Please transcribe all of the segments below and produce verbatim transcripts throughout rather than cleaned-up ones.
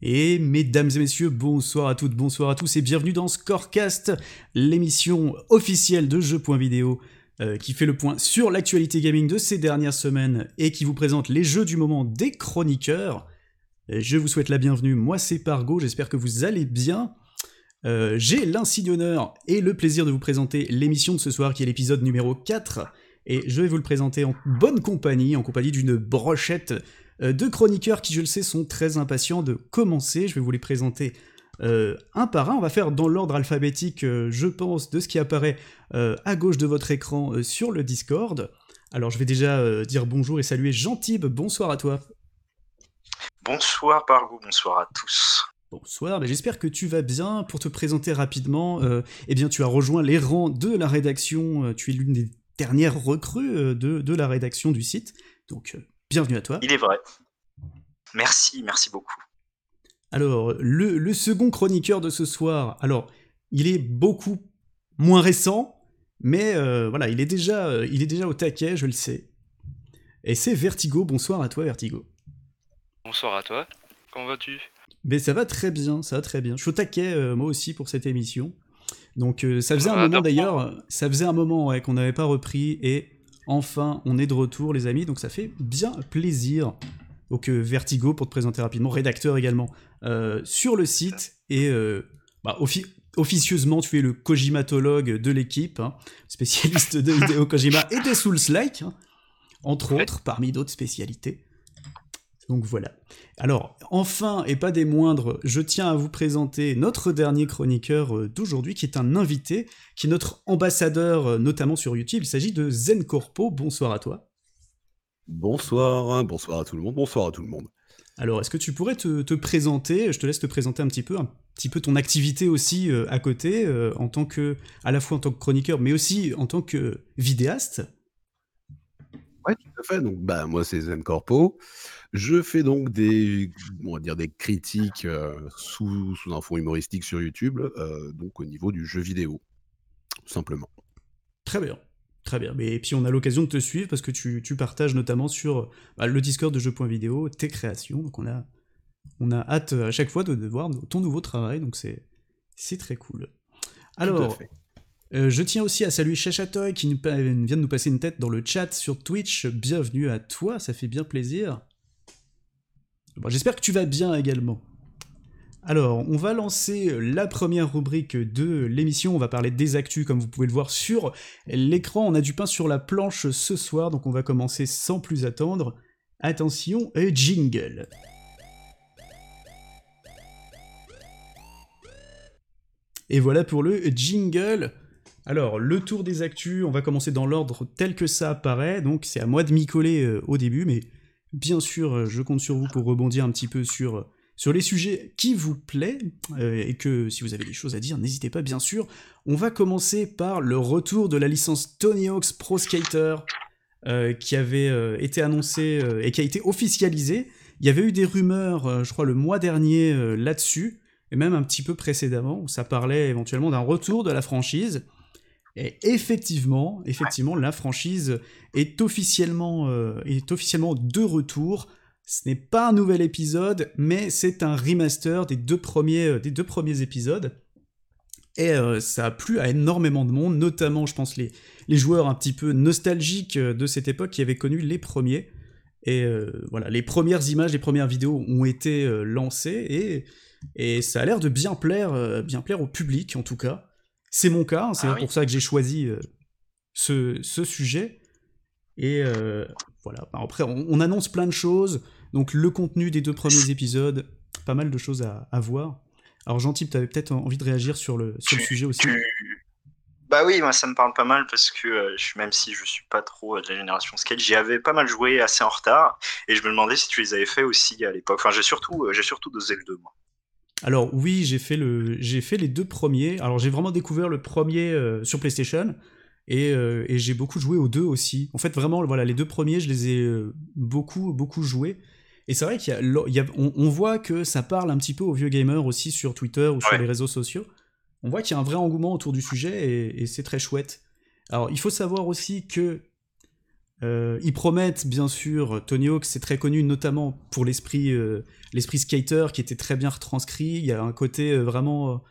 Et mesdames et messieurs, bonsoir à toutes, bonsoir à tous et bienvenue dans Scorecast, l'émission officielle de jeux.vidéo euh, qui fait le point sur l'actualité gaming de ces dernières semaines et qui vous présente les jeux du moment des chroniqueurs. Et je vous souhaite la bienvenue, moi c'est Pargo, j'espère que vous allez bien. Euh, j'ai l'insigne honneur et le plaisir de vous présenter l'émission de ce soir qui est l'épisode numéro quatre et je vais vous le présenter en bonne compagnie, en compagnie d'une brochette deux chroniqueurs qui, je le sais, sont très impatients de commencer. Je vais vous les présenter euh, un par un. On va faire dans l'ordre alphabétique, euh, je pense, de ce qui apparaît euh, à gauche de votre écran euh, sur le Discord. Alors, je vais déjà euh, dire bonjour et saluer Jean-Tib. Bonsoir à toi. Bonsoir, Pargo. Bonsoir à tous. Bonsoir. Ben, j'espère que tu vas bien. Pour te présenter rapidement, euh, eh bien, tu as rejoint les rangs de la rédaction. Euh, tu es l'une des dernières recrues euh, de, de la rédaction du site. Donc... Euh, bienvenue à toi. Il est vrai. Merci, merci beaucoup. Alors, le, le second chroniqueur de ce soir, alors, il est beaucoup moins récent, mais euh, voilà, il est, déjà, euh, il est déjà au taquet, je le sais. Et c'est Vertigoh. Bonsoir à toi, Vertigoh. Bonsoir à toi. Comment vas-tu ? Mais ça va très bien, ça va très bien. Je suis au taquet, euh, moi aussi, pour cette émission. Donc, euh, ça faisait ah, un moment, d'ailleurs, ça faisait un moment ouais, qu'on n'avait pas repris, et... Enfin, on est de retour, les amis, donc ça fait bien plaisir. Donc, euh, Vertigoh, pour te présenter rapidement, rédacteur également, euh, sur le site. Et euh, bah, offi- officieusement, tu es le Kojimatologue de l'équipe, hein, spécialiste de Hideo Kojima et des Souls-like, hein, entre ouais. autres, parmi d'autres spécialités. Donc, voilà. Alors, enfin, et pas des moindres, je tiens à vous présenter notre dernier chroniqueur d'aujourd'hui, qui est un invité, qui est notre ambassadeur, notamment sur YouTube. Il s'agit de ZenCorpo. Bonsoir à toi. Bonsoir, bonsoir à tout le monde, bonsoir à tout le monde. Alors, est-ce que tu pourrais te, te présenter ? Je te laisse te présenter un petit peu, un petit peu ton activité aussi euh, à côté, euh, en tant que, à la fois en tant que chroniqueur, mais aussi en tant que vidéaste. Ouais, tout à fait. Donc, bah, moi, c'est ZenCorpo. Je fais donc des, on va dire des critiques euh, sous, sous un fond humoristique sur YouTube, euh, donc au niveau du jeu vidéo, tout simplement. Très bien, très bien. Et puis on a l'occasion de te suivre parce que tu, tu partages notamment sur bah, le Discord de jeux.vidéo tes créations. Donc on a, on a hâte à chaque fois de, de voir ton nouveau travail, donc c'est, c'est très cool. Alors, euh, je tiens aussi à saluer Chachatoy qui nous, vient de nous passer une tête dans le chat sur Twitch. Bienvenue à toi, ça fait bien plaisir. Bon, j'espère que tu vas bien également. Alors, on va lancer la première rubrique de l'émission. On va parler des actus, comme vous pouvez le voir sur l'écran. On a du pain sur la planche ce soir, donc on va commencer sans plus attendre. Attention, et jingle. Et voilà pour le jingle. Alors, le tour des actus, on va commencer dans l'ordre tel que ça apparaît. Donc, c'est à moi de m'y coller euh, au début, mais... Bien sûr, je compte sur vous pour rebondir un petit peu sur, sur les sujets qui vous plaît, euh, et que si vous avez des choses à dire, n'hésitez pas, bien sûr. On va commencer par le retour de la licence Tony Hawk's Pro Skater, euh, qui avait euh, été annoncée euh, et qui a été officialisée. Il y avait eu des rumeurs, euh, je crois, le mois dernier euh, là-dessus, et même un petit peu précédemment, où ça parlait éventuellement d'un retour de la franchise. Et effectivement, effectivement, la franchise est officiellement, euh, est officiellement de retour. Ce n'est pas un nouvel épisode, mais c'est un remaster des deux premiers, euh, des deux premiers épisodes. Et euh, ça a plu à énormément de monde, notamment, je pense, les, les joueurs un petit peu nostalgiques de cette époque qui avaient connu les premiers. Et euh, voilà, les premières images, les premières vidéos ont été euh, lancées et, et ça a l'air de bien plaire, euh, bien plaire au public, en tout cas. C'est mon cas, c'est ah oui. pour ça que j'ai choisi euh, ce, ce sujet. Et euh, voilà, après on, on annonce plein de choses, donc le contenu des deux premiers épisodes, pas mal de choses à, à voir. Alors Jean-Tip, t'avais peut-être envie de réagir sur le, sur tu, le sujet aussi tu... Bah oui, moi ça me parle pas mal parce que euh, je, même si je suis pas trop euh, de la génération skate, j'y avais pas mal joué assez en retard, et je me demandais si tu les avais fait aussi à l'époque. Enfin j'ai surtout, euh, j'ai surtout dosé le deux, moi. Alors oui, j'ai fait, le, j'ai fait les deux premiers. Alors j'ai vraiment découvert le premier euh, sur PlayStation et, euh, et j'ai beaucoup joué aux deux aussi. En fait, vraiment, voilà, les deux premiers, je les ai euh, beaucoup, beaucoup joués. Et c'est vrai qu'il y a, il y a, on, on voit que ça parle un petit peu aux vieux gamers aussi sur Twitter ou sur ouais. les réseaux sociaux. On voit qu'il y a un vrai engouement autour du sujet et, et c'est très chouette. Alors il faut savoir aussi que Euh, ils promettent, bien sûr, Tony Hawk, c'est très connu, notamment pour l'esprit, euh, l'esprit skater, qui était très bien retranscrit. Il y a un côté euh, vraiment...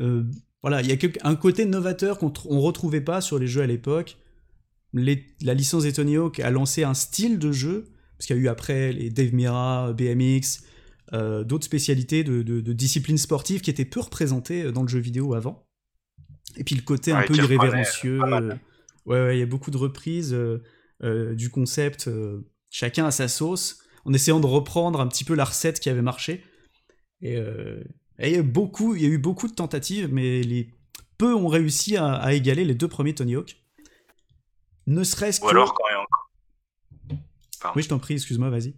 Euh, voilà, il y a un côté novateur qu'on ne retrouvait pas sur les jeux à l'époque. Les, la licence de Tony Hawk a lancé un style de jeu, parce qu'il y a eu après les Dave Mira, B M X, euh, d'autres spécialités de, de, de disciplines sportives qui étaient peu représentées dans le jeu vidéo avant. Et puis le côté un ouais, peu irrévérencieux. Euh, ouais, ouais, il y a beaucoup de reprises... Euh, Euh, du concept, euh, chacun à sa sauce, en essayant de reprendre un petit peu la recette qui avait marché. Et, euh, et il y a eu beaucoup, il y a eu beaucoup de tentatives, mais les peu ont réussi à, à égaler les deux premiers Tony Hawk. Ne serait-ce que... Ou alors quand il encore. Pardon. Oui, je t'en prie, excuse-moi, vas-y.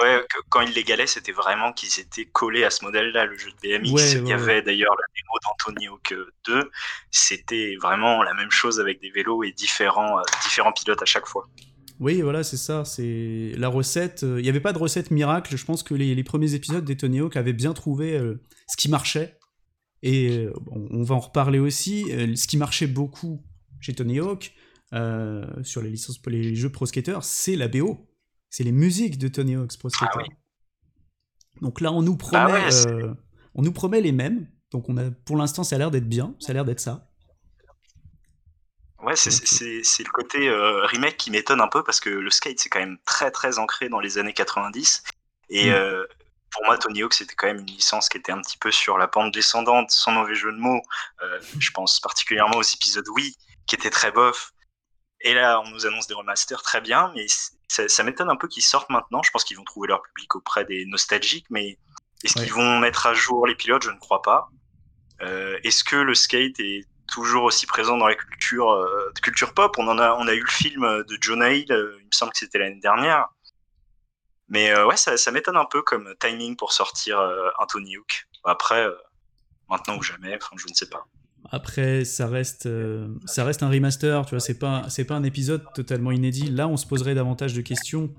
Ouais, que, quand ils l'égalaient, c'était vraiment qu'ils étaient collés à ce modèle-là, le jeu de B M X. Ouais, il y ouais, avait ouais. d'ailleurs la démo d'Anthony Hawk deux. C'était vraiment la même chose avec des vélos et différents, euh, différents pilotes à chaque fois. Oui, voilà, c'est ça. C'est la recette. Il euh, n'y avait pas de recette miracle. Je pense que les, les premiers épisodes des Tony Hawk avaient bien trouvé euh, ce qui marchait. Et euh, on va en reparler aussi. Euh, ce qui marchait beaucoup chez Tony Hawk, euh, sur les, licences, les jeux Pro Skater, c'est la B O. C'est les musiques de Tony Hawk's Pro Skater. Ah oui. Donc là, on nous promet, ah ouais, euh, on nous promet les mêmes. Donc on a, pour l'instant, ça a l'air d'être bien. Ça a l'air d'être ça. Ouais, c'est, c'est, c'est le côté euh, remake qui m'étonne un peu parce que le skate, c'est quand même très très ancré dans les années quatre-vingt-dix. Et mmh. euh, pour moi, Tony Hawk, c'était quand même une licence qui était un petit peu sur la pente descendante, sans mauvais jeu de mots. Euh, je pense particulièrement aux épisodes Wii, qui étaient très bof. Et là, on nous annonce des remasters, très bien, mais ça, ça m'étonne un peu qu'ils sortent maintenant. Je pense qu'ils vont trouver leur public auprès des nostalgiques, mais est-ce ouais. qu'ils vont mettre à jour les pilotes ? Je ne crois pas. Euh, est-ce que le skate est toujours aussi présent dans la culture, euh, culture pop ? On en a, on a eu le film de Jonah Hill, euh, il me semble que c'était l'année dernière. Mais euh, ouais, ça, ça m'étonne un peu comme timing pour sortir euh, Tony Hawk. Après, euh, maintenant ou jamais, enfin, je ne sais pas. Après, ça reste, euh, ça reste un remaster, tu vois, c'est pas, c'est pas un épisode totalement inédit. Là, on se poserait davantage de questions.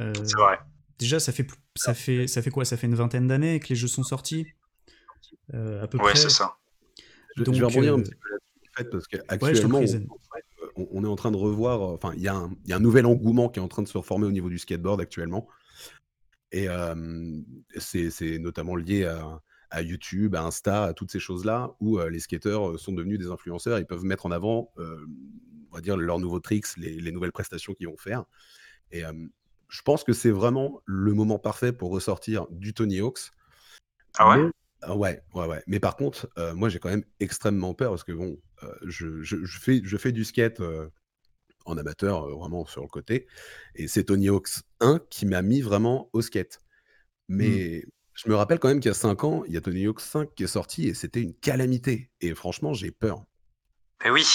Euh, c'est vrai. Déjà, ça fait, ça fait, ça fait quoi ? Ça fait une vingtaine d'années que les jeux sont sortis, euh, à peu ouais, près. Ouais, c'est ça. Donc, je vais rebondir euh, un petit peu là-dessus, en fait, parce qu'actuellement, ouais, on, on est en train de revoir... Enfin, il y, y a un nouvel engouement qui est en train de se reformer au niveau du skateboard actuellement. Et euh, c'est, c'est notamment lié à... à YouTube, à Insta, à toutes ces choses-là, où euh, les skateurs sont devenus des influenceurs, ils peuvent mettre en avant, euh, on va dire, leurs nouveaux tricks, les, les nouvelles prestations qu'ils vont faire. Et euh, je pense que c'est vraiment le moment parfait pour ressortir du Tony Hawk's. Ah ouais ? Mais, euh, ouais, ouais, ouais. Mais par contre, euh, moi, j'ai quand même extrêmement peur, parce que bon, euh, je, je, je, fais, je fais du skate euh, en amateur, euh, vraiment sur le côté, et c'est Tony Hawk's un qui m'a mis vraiment au skate. Mais... Mm. Je me rappelle quand même qu'il y a cinq ans, il y a Tony Hawk cinq qui est sorti et c'était une calamité. Et franchement, j'ai peur. Eh oui.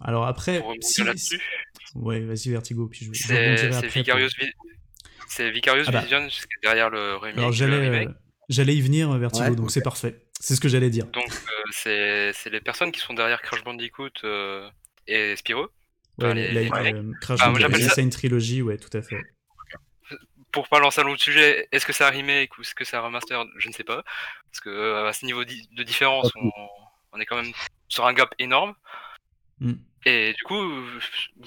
Alors après... Si... Ouais, vas-y Vertigoh. Puis je... C'est, je c'est, Vicarious, Vi... c'est Vicarious ah bah. Vision derrière le remake. Alors j'allais, le remake. Euh, j'allais y venir Vertigoh, ouais, donc okay. C'est parfait. C'est ce que j'allais dire. Donc euh, c'est, c'est les personnes qui sont derrière Crash Bandicoot euh, et Spyro. Ouais, les, les, les euh, Crash ah, Bandicoot, ça... c'est une trilogie, ouais, tout à fait. Pour pas lancer un autre sujet, est-ce que c'est un remake ou est-ce que c'est un remaster ? Je ne sais pas. Parce que euh, à ce niveau di- de différence, on, on est quand même sur un gap énorme. Mm. Et du coup,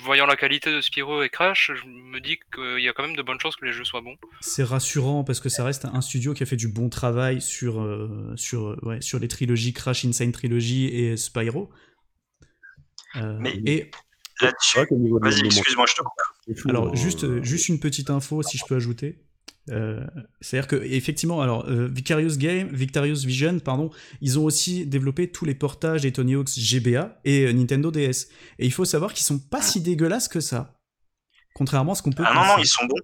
voyant la qualité de Spyro et Crash, je me dis qu'il y a quand même de bonnes chances que les jeux soient bons. C'est rassurant parce que ça reste un studio qui a fait du bon travail sur, euh, sur, ouais, sur les trilogies Crash Insane Trilogy et Spyro. Euh, Mais... et... Là-dessus. Vas-y, excuse-moi, je te coupe. Alors, juste, juste une petite info, si je peux ajouter. Euh, c'est-à-dire que, effectivement, alors, euh, Vicarious Game, Vicarious Vision, pardon, ils ont aussi développé tous les portages des Tony Hawk's G B A et euh, Nintendo D S. Et il faut savoir qu'ils sont pas si dégueulasses que ça. Contrairement à ce qu'on peut penser. Ah non, non, ils sont bons.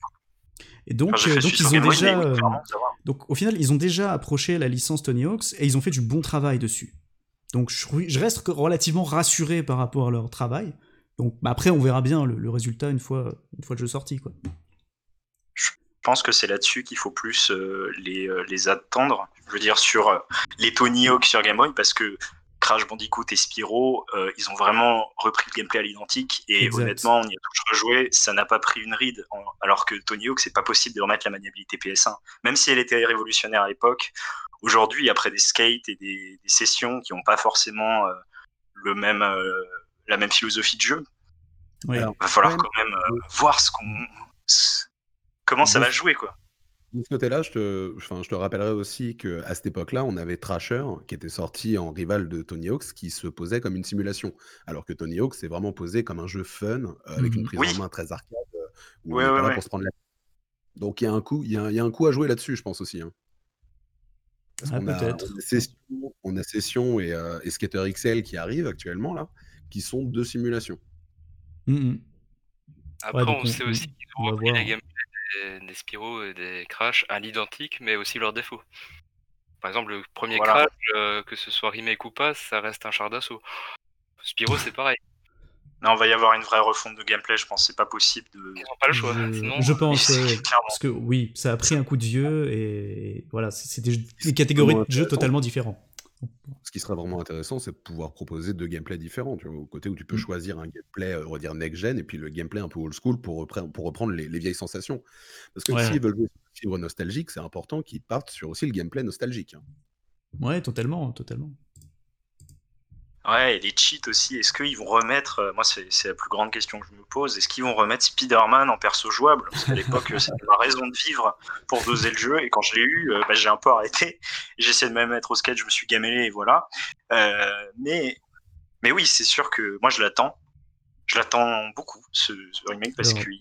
Et donc, enfin, euh, donc ils ont déjà. Euh, donc, au final, ils ont déjà approché la licence Tony Hawk's et ils ont fait du bon travail dessus. Donc, je, je reste relativement rassuré par rapport à leur travail. Donc bah après on verra bien le, le résultat une fois une fois le jeu sorti quoi. Je pense que c'est là-dessus qu'il faut plus euh, les euh, les attendre. Je veux dire sur euh, les Tony Hawk sur Game Boy parce que Crash Bandicoot et Spyro euh, ils ont vraiment repris le gameplay à l'identique et exact. Honnêtement on y a tous rejoué, ça n'a pas pris une ride. En... Alors que Tony Hawk c'est pas possible de remettre la maniabilité P S un, même si elle était révolutionnaire à l'époque. Aujourd'hui après des skates et des, des sessions qui n'ont pas forcément euh, le même euh, la même philosophie de jeu, Ouais. Alors, il va falloir ouais, quand même euh, voir ce qu'on... comment ça va jouer, quoi. De ce côté-là, je te, enfin, je te rappellerai aussi qu'à cette époque-là, on avait Thrasher, qui était sorti en rival de Tony Hawk's, qui se posait comme une simulation. Alors que Tony Hawk's s'est vraiment posé comme un jeu fun, euh, avec une prise oui. en main très arcade, euh, où ouais, on est ouais, là ouais. pour se prendre la... Donc il y a un coup, il y a un, il y a un coup à jouer là-dessus, je pense aussi. Hein. Parce ah, qu'on peut-être. A, on a Session, on a Session et, euh, et Skater X L qui arrivent actuellement, là, qui sont deux simulations. Mm-hmm. Après, ouais, on sait on... aussi qu'ils ont repris la gamme des Spyro et des Crash à l'identique, mais aussi leurs défauts. Par exemple, le premier voilà. Crash, euh, que ce soit remake ou pas, ça reste un char d'assaut. Spyro, c'est pareil. Non, il va y avoir une vraie refonte de gameplay, je pense, c'est pas possible de... Ils n'ont pas le choix, je... sinon... Je pense, euh, parce que oui, ça a pris un coup de vieux, et voilà, c'est, c'est des, des catégories de jeux totalement différents. Ce qui serait vraiment intéressant, c'est de pouvoir proposer deux gameplays différents, tu vois, au côté où tu peux mmh. choisir un gameplay, on va dire next-gen, et puis le gameplay un peu old school pour, repre- pour reprendre les, les vieilles sensations. Parce que ouais. s'ils veulent jouer sur une fibre nostalgique, c'est important qu'ils partent sur aussi le gameplay nostalgique. Hein. Ouais, totalement, totalement. Ouais, et les cheats aussi, est-ce qu'ils vont remettre, euh, moi c'est, c'est la plus grande question que je me pose, est-ce qu'ils vont remettre Spider-Man en perso jouable? Parce qu'à l'époque, c'était ma raison de vivre pour doser le jeu, et quand je l'ai eu, euh, bah, j'ai un peu arrêté, j'essaie de me mettre au skate, je me suis gamellé, et voilà. Euh, mais, mais oui, c'est sûr que moi je l'attends, je l'attends beaucoup, ce, ce remake, parce Alors, que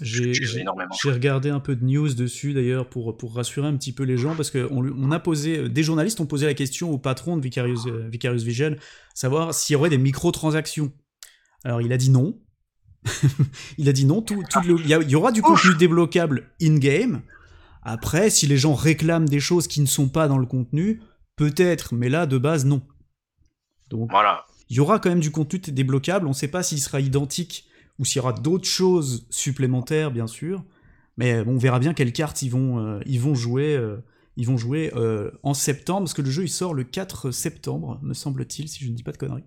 j'ai, j'ai, énormément. j'ai regardé un peu de news dessus d'ailleurs, pour, pour rassurer un petit peu les gens, parce que on, on a posé, des journalistes ont posé la question au patron de Vicarious, euh, Vicarious Vision, savoir s'il y aurait des microtransactions. Alors il a dit non. il a dit non. Tout, tout le, il, y a, il y aura du contenu débloquable in-game. Après, si les gens réclament des choses qui ne sont pas dans le contenu, peut-être, mais là, de base, non. Donc, voilà. Il y aura quand même du contenu débloquable. On ne sait pas s'il sera identique ou s'il y aura d'autres choses supplémentaires, bien sûr. Mais bon, on verra bien quelles cartes ils vont, euh, ils vont jouer... Euh, Ils vont jouer euh, en septembre, parce que le jeu il sort le quatre septembre, me semble-t-il, si je ne dis pas de conneries.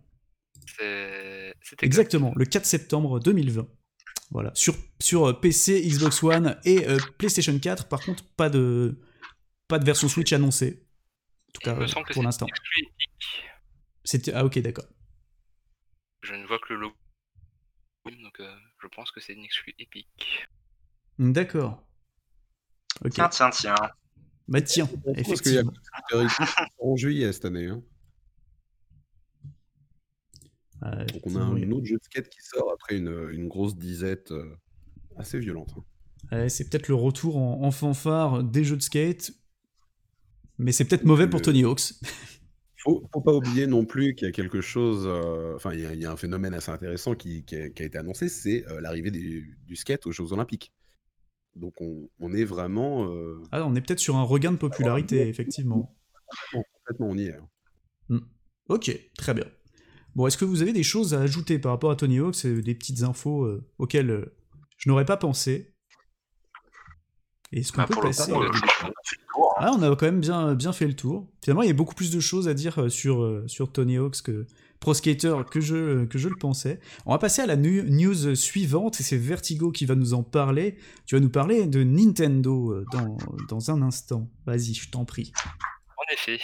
C'est... C'est exactement, le quatre septembre deux mille vingt. Voilà, sur, sur P C, Xbox One et euh, PlayStation quatre, par contre, pas de, pas de version Switch annoncée. En tout cas, euh, pour l'instant. C'était... Ah ok, d'accord. Je ne vois que le logo, donc euh, je pense que c'est une exclu Epic. D'accord. Okay. Tiens, tiens, tiens. Bah tiens, effectivement. En juillet cette année. Hein. Euh, Donc on a un oui. autre jeu de skate qui sort après une, une grosse disette assez violente. Euh, c'est peut-être le retour en, en fanfare des jeux de skate, mais c'est peut-être mauvais le... pour Tony Hawk's. Faut, faut pas oublier non plus qu'il y a quelque chose, enfin euh, il y, y a un phénomène assez intéressant qui, qui, a, qui a été annoncé, c'est euh, l'arrivée du, du skate aux Jeux Olympiques. Donc on, on est vraiment... Euh... Ah, on est peut-être sur un regain de popularité, Alors, effectivement. Complètement, on y est. Mm. Ok, très bien. Bon, est-ce que vous avez des choses à ajouter par rapport à Tony Hawk's, des petites infos euh, auxquelles euh, je n'aurais pas pensé? Et est-ce qu'on ah, peut passer temps, euh... Ah, on a quand même bien, bien fait le tour. Finalement, il y a beaucoup plus de choses à dire sur, euh, sur Tony Hawk's que... Pro Skater, que je, que je le pensais. On va passer à la nu- news suivante, et c'est Vertigoh qui va nous en parler. Tu vas nous parler de Nintendo dans, dans un instant. Vas-y, je t'en prie. En effet,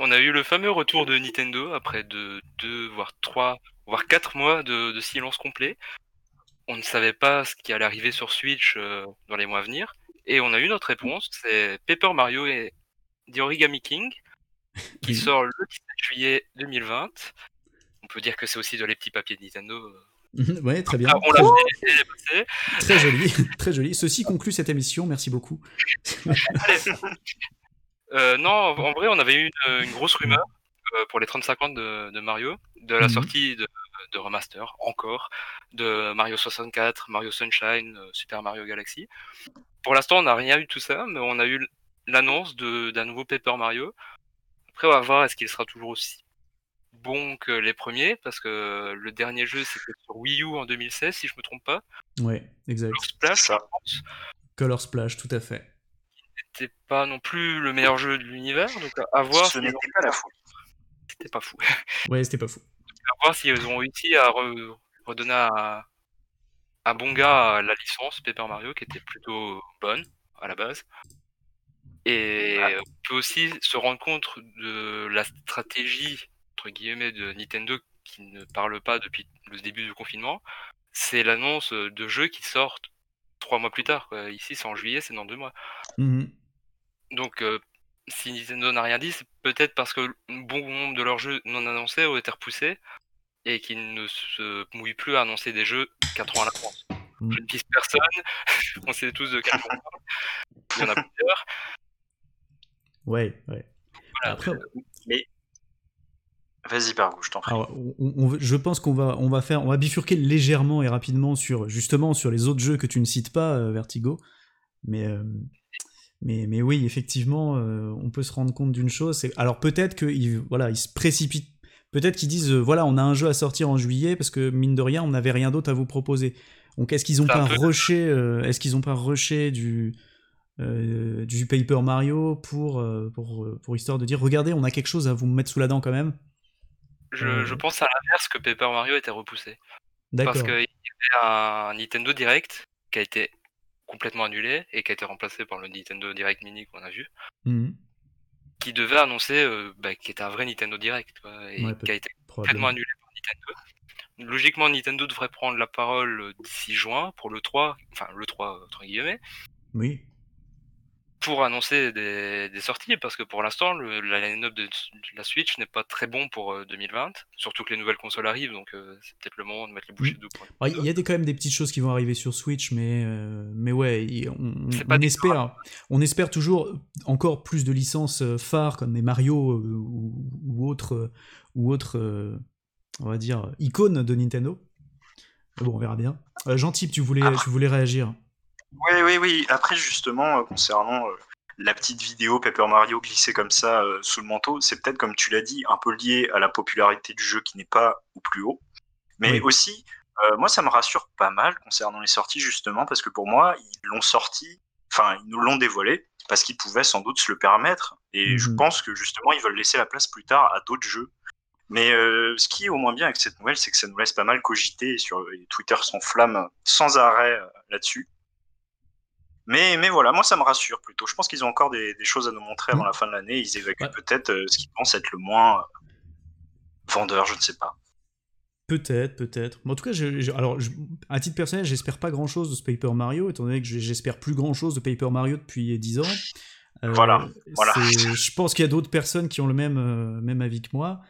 on a eu le fameux retour de Nintendo après deux, deux voire trois, voire quatre mois de, de silence complet. On ne savait pas ce qui allait arriver sur Switch dans les mois à venir, et on a eu notre réponse, c'est Paper Mario et The Origami King, qui sort le dix-sept juillet deux mille vingt. On peut dire que c'est aussi dans les petits papiers de Nintendo. Ouais, très bien. Ah, on l'a oh fait, très joli, très joli. Ceci conclut cette émission, merci beaucoup. euh, non, en vrai, on avait eu une, une grosse rumeur euh, pour les trente-cinq ans de, de Mario, de la mm-hmm. sortie de, de remaster, encore, de Mario soixante-quatre, Mario Sunshine, euh, Super Mario Galaxy. Pour l'instant, on n'a rien eu de tout ça, mais on a eu l'annonce de, d'un nouveau Paper Mario. Après, on va voir, est-ce qu'il sera toujours aussi bon que les premiers, parce que le dernier jeu c'était sur Wii U en deux mille seize, si je me trompe pas. Ouais, exact. Color Splash, je pense. Color Splash, tout à fait. Il n'était pas non plus le meilleur jeu de l'univers, donc à voir. Ce n'était pas la folie. C'était pas fou. Ouais, c'était pas fou. À voir s'ils ont réussi à re- redonner à un bon gars la licence Paper Mario, qui était plutôt bonne à la base. Et ah. on peut aussi se rendre compte de la stratégie entre guillemets de Nintendo, qui ne parle pas depuis le début du confinement, c'est l'annonce de jeux qui sortent trois mois plus tard, quoi. Ici, c'est en juillet, c'est dans deux mois. Mmh. Donc, euh, si Nintendo n'a rien dit, c'est peut-être parce que bon nombre de leurs jeux non annoncés ont été repoussés et qu'ils ne se mouillent plus à annoncer des jeux quatre ans à l'avance. Mmh. Je ne pisse personne, on sait tous de quatre ans. Il y en a plusieurs. Ouais, ouais. Voilà, après, euh, mais... Vas-y, Pargo, je t'en prie. Alors, on, on, je pense qu'on va, on va faire, on va bifurquer légèrement et rapidement sur justement sur les autres jeux que tu ne cites pas, euh, Vertigoh. Mais, euh, mais, mais oui, effectivement, euh, on peut se rendre compte d'une chose. C'est, alors peut-être qu'ils, voilà, ils se précipitent. Peut-être qu'ils disent, euh, voilà, on a un jeu à sortir en juillet parce que mine de rien, on n'avait rien d'autre à vous proposer. Donc est-ce qu'ils n'ont pas rushé, euh, est-ce qu'ils n'ont pas rushé du Euh, du Paper Mario pour, euh, pour, pour histoire de dire regardez, on a quelque chose à vous mettre sous la dent quand même. Je, euh... je pense à l'inverse que Paper Mario était repoussé. D'accord. Parce qu'il y avait un Nintendo Direct qui a été complètement annulé et qui a été remplacé par le Nintendo Direct Mini qu'on a vu, mm-hmm. qui devait annoncer euh, bah, qui était un vrai Nintendo Direct quoi, et ouais, qui a été complètement annulé par Nintendo. Logiquement, Nintendo devrait prendre la parole d'ici juin pour l'E trois, enfin l'E trois entre guillemets. Oui. Pour annoncer des, des sorties, parce que pour l'instant, le, la line-up de, de la Switch n'est pas très bon pour euh, deux mille vingt, surtout que les nouvelles consoles arrivent, donc euh, c'est peut-être le moment de mettre les bouchées doubles. Il y a des, quand même des petites choses qui vont arriver sur Switch, mais, euh, mais ouais, on, on, espère, on espère toujours encore plus de licences phares, comme les Mario euh, ou, ou autres, euh, ou autres euh, on va dire, icônes de Nintendo. Bon, on verra bien. Euh, Jean-Type, tu voulais, ah. tu voulais réagir ? Oui, oui, oui. Après, justement, euh, concernant euh, la petite vidéo Paper Mario glissée comme ça euh, sous le manteau, c'est peut-être, comme tu l'as dit, un peu lié à la popularité du jeu qui n'est pas au plus haut. Mais oui. aussi, euh, moi, ça me rassure pas mal concernant les sorties, justement, parce que pour moi, ils l'ont sorti, enfin, ils nous l'ont dévoilé, parce qu'ils pouvaient sans doute se le permettre. Et mmh. je pense que, justement, ils veulent laisser la place plus tard à d'autres jeux. Mais euh, ce qui est au moins bien avec cette nouvelle, c'est que ça nous laisse pas mal cogiter. Et sur, et Twitter s'enflamme sans arrêt euh, là-dessus. Mais, mais voilà, moi ça me rassure plutôt. Je pense qu'ils ont encore des, des choses à nous montrer avant mmh. la fin de l'année. Ils évacuent ouais. peut-être euh, ce qu'ils pensent être le moins euh, vendeur, je ne sais pas. Peut-être, peut-être. Mais en tout cas, je, je, alors, je, à titre personnel, j'espère pas grand-chose de ce Paper Mario, étant donné que j'espère plus grand-chose de Paper Mario depuis dix ans. Euh, voilà, voilà. Je pense qu'il y a d'autres personnes qui ont le même, euh, même avis que moi.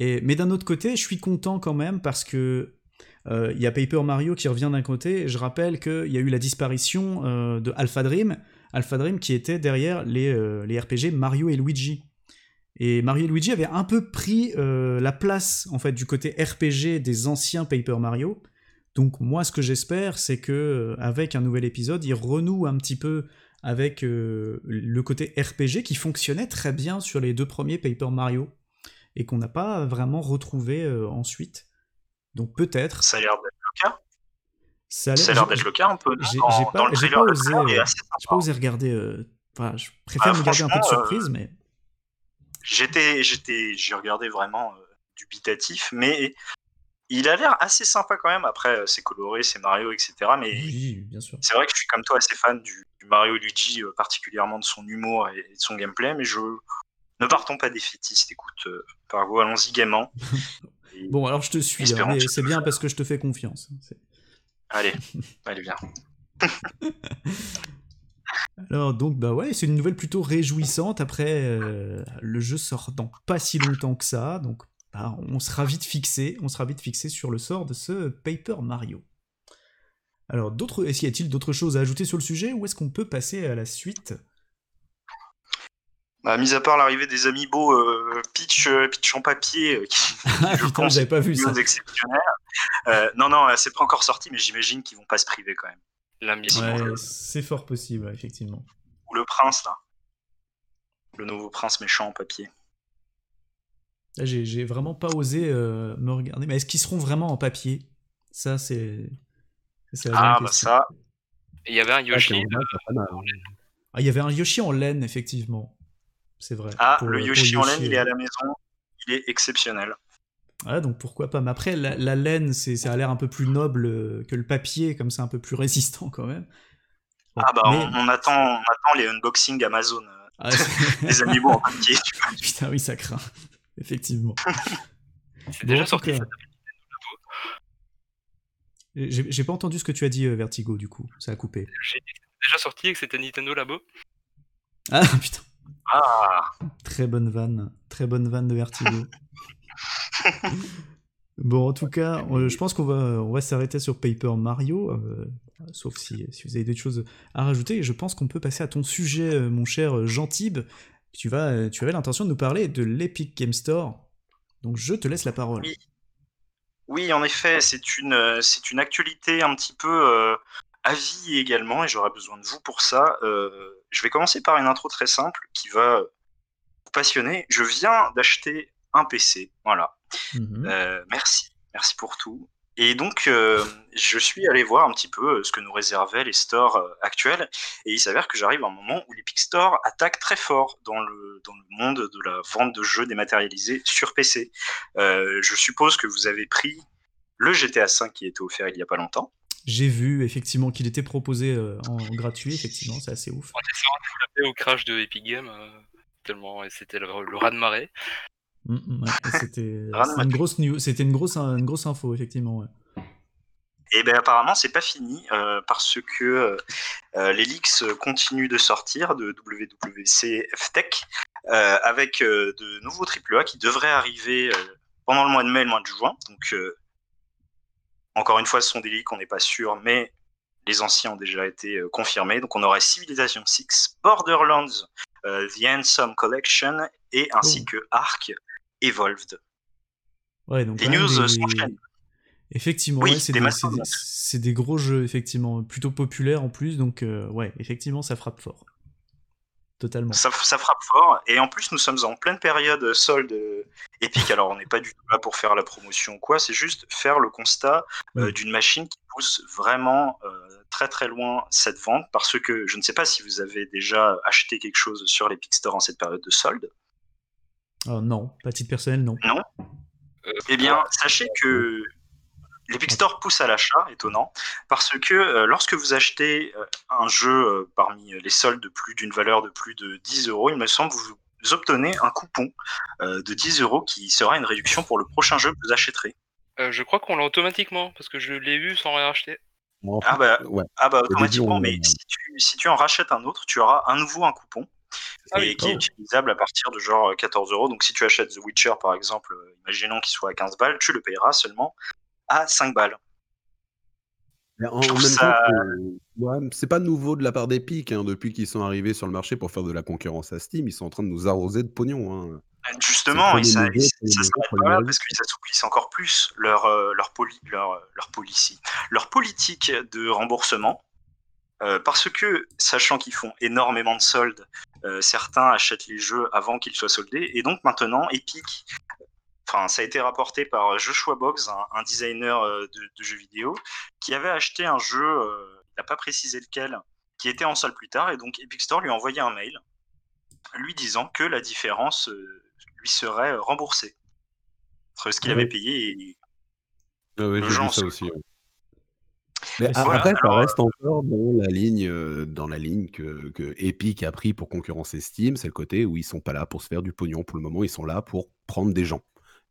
Et, mais d'un autre côté, je suis content quand même parce que il euh, y a Paper Mario qui revient d'un côté. Je rappelle qu'il y a eu la disparition euh, de Alpha Dream, Alpha Dream qui était derrière les, euh, les R P G Mario et Luigi. Et Mario et Luigi avaient un peu pris euh, la place en fait du côté R P G des anciens Paper Mario. Donc moi, ce que j'espère, c'est que avec un nouvel épisode, ils renouent un petit peu avec euh, le côté R P G qui fonctionnait très bien sur les deux premiers Paper Mario et qu'on n'a pas vraiment retrouvé euh, ensuite. Donc peut-être. Ça a l'air d'être le cas. Ça a l'air, ça a l'air d'être le cas un peu. J'ai, dans, j'ai pas, dans le j'ai trailer, pas osé, le trailer euh, j'ai pas osé regarder. Euh, enfin, je préfère bah, me garder un peu de surprise, euh, mais. J'étais, j'étais, j'ai regardé vraiment euh, dubitatif, mais il a l'air assez sympa quand même. Après, c'est coloré, c'est Mario, et cetera. Mais oui, bien sûr. C'est vrai que je suis comme toi assez fan du, du Mario Luigi, euh, particulièrement de son humour et, et de son gameplay. Mais je ne partons pas défaitistes. Écoute, euh, Pargo, allons-y gaiement. Bon, alors je te suis, hein, mais c'est bien parce que je te fais confiance. C'est... Allez, allez, viens. Alors, donc, bah ouais, c'est une nouvelle plutôt réjouissante. Après, euh, le jeu sort dans pas si longtemps que ça, donc bah, on sera vite fixé, on sera vite fixé sur le sort de ce Paper Mario. Alors, d'autres, est-ce qu'il y a-t-il d'autres choses à ajouter sur le sujet, ou est-ce qu'on peut passer à la suite ? Bah, mis à part l'arrivée des amiibo euh, pitch, euh, pitch en papier, euh, qui, ah, je putain, pense, j'avais pas vu ça. Exceptionnel. Euh, non, non, euh, c'est pas encore sorti, mais j'imagine qu'ils vont pas se priver quand même. L'amiibo. Ouais, c'est fort possible, ouais, effectivement. Ou le prince, là. Le nouveau prince méchant en papier. Là, j'ai, j'ai vraiment pas osé euh, me regarder. Mais est-ce qu'ils seront vraiment en papier ? Ça, c'est... c'est la ah, bah question. Ça... Il y avait un Yoshi. Ah, de... mal, ah, il y avait un Yoshi en laine, effectivement. C'est vrai. Ah, pour, le Yoshi en laine, il est à la maison, il est exceptionnel. Ah, donc pourquoi pas. Mais après, la, la laine, c'est, ça a l'air un peu plus noble que le papier, comme c'est un peu plus résistant quand même. Bon, ah bah, mais... on, on, attend, on attend les unboxings Amazon, ah, les amiibo en papier. Tu vois. Putain, oui, ça craint, effectivement. C'est bon, déjà sorti. J'ai, j'ai pas entendu ce que tu as dit, euh, Vertigoh, du coup, ça a coupé. J'ai dit que c'était déjà sorti et que c'était Nintendo Labo. Ah, putain. Ah. Très bonne vanne, très bonne vanne de Vertigoh. Bon, en tout cas, on, je pense qu'on va, on va s'arrêter sur Paper Mario, euh, sauf si, si vous avez d'autres choses à rajouter. Je pense qu'on peut passer à ton sujet, mon cher Jean-Tib. Tu, vas, tu avais l'intention de nous parler de l'Epic Games Store, donc je te laisse la parole. Oui, oui en effet, c'est une, c'est une actualité un petit peu euh, à vie également, et j'aurai besoin de vous pour ça. Euh, je vais commencer par une intro très simple qui va vous passionner. Je viens d'acheter un P C, voilà. Mmh. Euh, merci, merci pour tout. Et donc, euh, je suis allé voir un petit peu ce que nous réservaient les stores euh, actuels, et il s'avère que j'arrive à un moment où l'Epic Store attaque très fort dans le, dans le monde de la vente de jeux dématérialisés sur P C. Euh, je suppose que vous avez pris le G T A cinq qui était offert il n'y a pas longtemps. J'ai vu, effectivement, qu'il était proposé euh, en gratuit, effectivement, c'est assez ouf. On était frappé au crash de Epic Games, euh, tellement, et c'était le, le raz-de-marée. Mmh, ouais. C'était, c'était une grosse news, c'était une grosse, une grosse info effectivement. Ouais. Et ben apparemment c'est pas fini euh, parce que euh, les leaks continuent de sortir de W W C F Tech euh, avec euh, de nouveaux triple A qui devraient arriver euh, pendant le mois de mai et le mois de juin. Donc euh, encore une fois ce sont des leaks, on n'est pas sûr, mais les anciens ont déjà été euh, confirmés. Donc on aura Civilization six, Borderlands, euh, The Handsome Collection et ainsi oh. que Ark. Evolved. Ouais, donc les là, news des... s'enchaînent. Effectivement, oui, ouais, c'est, des, des c'est, des, c'est des gros jeux, effectivement, plutôt populaires en plus, donc euh, ouais, effectivement, ça frappe fort. Totalement. Ça, ça frappe fort, et en plus, nous sommes en pleine période solde Epic, alors on n'est pas du tout là pour faire la promotion ou quoi, c'est juste faire le constat euh, ouais. d'une machine qui pousse vraiment euh, très très loin cette vente, parce que je ne sais pas si vous avez déjà acheté quelque chose sur l'Epic Store en cette période de solde. Oh non, pas à titre personnel, non. Non. Eh bien, sachez que l'Epic Store pousse à l'achat, étonnant, parce que euh, lorsque vous achetez euh, un jeu euh, parmi les soldes de plus d'une valeur de plus de dix euros, il me semble que vous obtenez un coupon euh, de dix euros qui sera une réduction pour le prochain jeu que vous achèterez. Euh, je crois qu'on l'a automatiquement, parce que je l'ai eu sans rien acheter. Bon, ah, bah, ouais. ah bah automatiquement, mais si tu, si tu en rachètes un autre, tu auras à nouveau un coupon. Ah et oui, qui oh. est utilisable à partir de genre quatorze euros. Donc si tu achètes The Witcher par exemple, imaginons qu'il soit à quinze balles, tu le payeras seulement à cinq balles. Mais en, en même ça... temps, que, ouais, c'est pas nouveau de la part d'Epic. Hein. Depuis qu'ils sont arrivés sur le marché pour faire de la concurrence à Steam, ils sont en train de nous arroser de pognon. Hein. Justement, ils ça, nouveau, ça, ça s'arrête pas là parce qu'ils assouplissent encore plus leur euh, leur poli, leur leur policy, leur politique de remboursement. Euh, parce que, sachant qu'ils font énormément de soldes, euh, certains achètent les jeux avant qu'ils soient soldés, et donc maintenant, Epic, enfin, ça a été rapporté par Joshua Boggs, un, un designer euh, de, de jeux vidéo, qui avait acheté un jeu, euh, il n'a pas précisé lequel, qui était en solde plus tard, et donc Epic Store lui a envoyé un mail, lui disant que la différence euh, lui serait remboursée, entre ce qu'il ouais. avait payé et ah ouais, le jeu en solde. Mais voilà, après, alors... ça reste encore dans la ligne, euh, dans la ligne que, que Epic a pris pour concurrencer Steam, c'est le côté où ils sont pas là pour se faire du pognon pour le moment, ils sont là pour prendre des gens.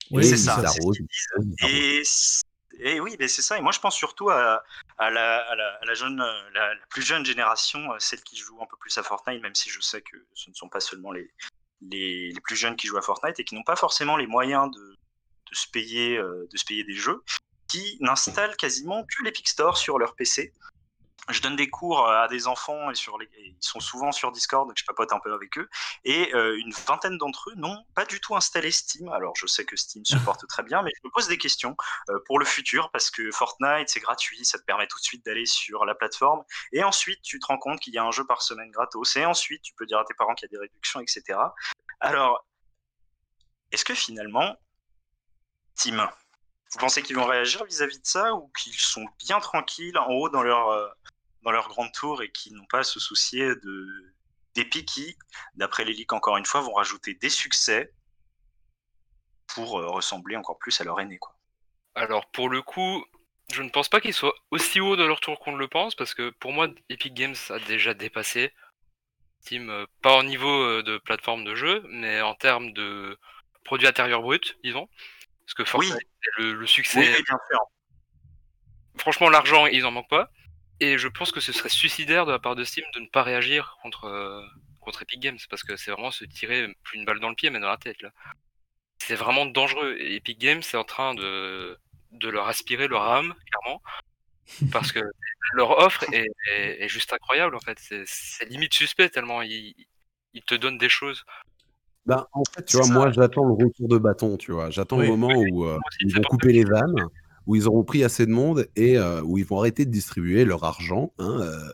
Oui, et c'est ça. C'est ce et, et oui, mais c'est ça. Et moi, je pense surtout à, à, la, à, la, à la, jeune, la, la plus jeune génération, celle qui joue un peu plus à Fortnite, même si je sais que ce ne sont pas seulement les, les, les plus jeunes qui jouent à Fortnite et qui n'ont pas forcément les moyens de, de, se, payer, de se payer des jeux. Qui n'installent quasiment que l'Epic Store sur leur P C. Je donne des cours à des enfants, et, sur les... et ils sont souvent sur Discord, donc je papote un peu avec eux, et euh, une vingtaine d'entre eux n'ont pas du tout installé Steam. Alors je sais que Steam se porte très bien, mais je me pose des questions euh, pour le futur, parce que Fortnite c'est gratuit, ça te permet tout de suite d'aller sur la plateforme, et ensuite tu te rends compte qu'il y a un jeu par semaine gratos, et ensuite tu peux dire à tes parents qu'il y a des réductions, et cetera. Alors, est-ce que finalement, Steam... Vous pensez qu'ils vont réagir vis-à-vis de ça ou qu'ils sont bien tranquilles en haut dans leur, euh, dans leur grande tour et qu'ils n'ont pas à se soucier de... d'Epic qui, d'après les leaks encore une fois, vont rajouter des succès pour euh, ressembler encore plus à leur aîné, quoi. Alors pour le coup, je ne pense pas qu'ils soient aussi haut dans leur tour qu'on le pense parce que pour moi, Epic Games a déjà dépassé Steam, euh, pas en niveau euh, de plateforme de jeu, mais en termes de produit intérieur brut, disons. Parce que Fortnite, oui. le, le succès. Oui, bien sûr. franchement, l'argent, ils en manquent pas. Et je pense que ce serait suicidaire de la part de Steam de ne pas réagir contre, euh, contre Epic Games, parce que c'est vraiment se tirer plus une balle dans le pied, mais dans la tête, là. C'est vraiment dangereux. Et Epic Games, c'est en train de, de leur aspirer leur âme, clairement, parce que leur offre est, est, est juste incroyable, en fait. C'est, c'est limite suspect, tellement ils, ils te donnent des choses. Bah, en fait, tu vois, ça. Moi, j'attends le retour de bâton, tu vois. J'attends oui, le moment oui, où euh, ils vont couper les vannes, où ils auront pris assez de monde et euh, où ils vont arrêter de distribuer leur argent. Hein, euh,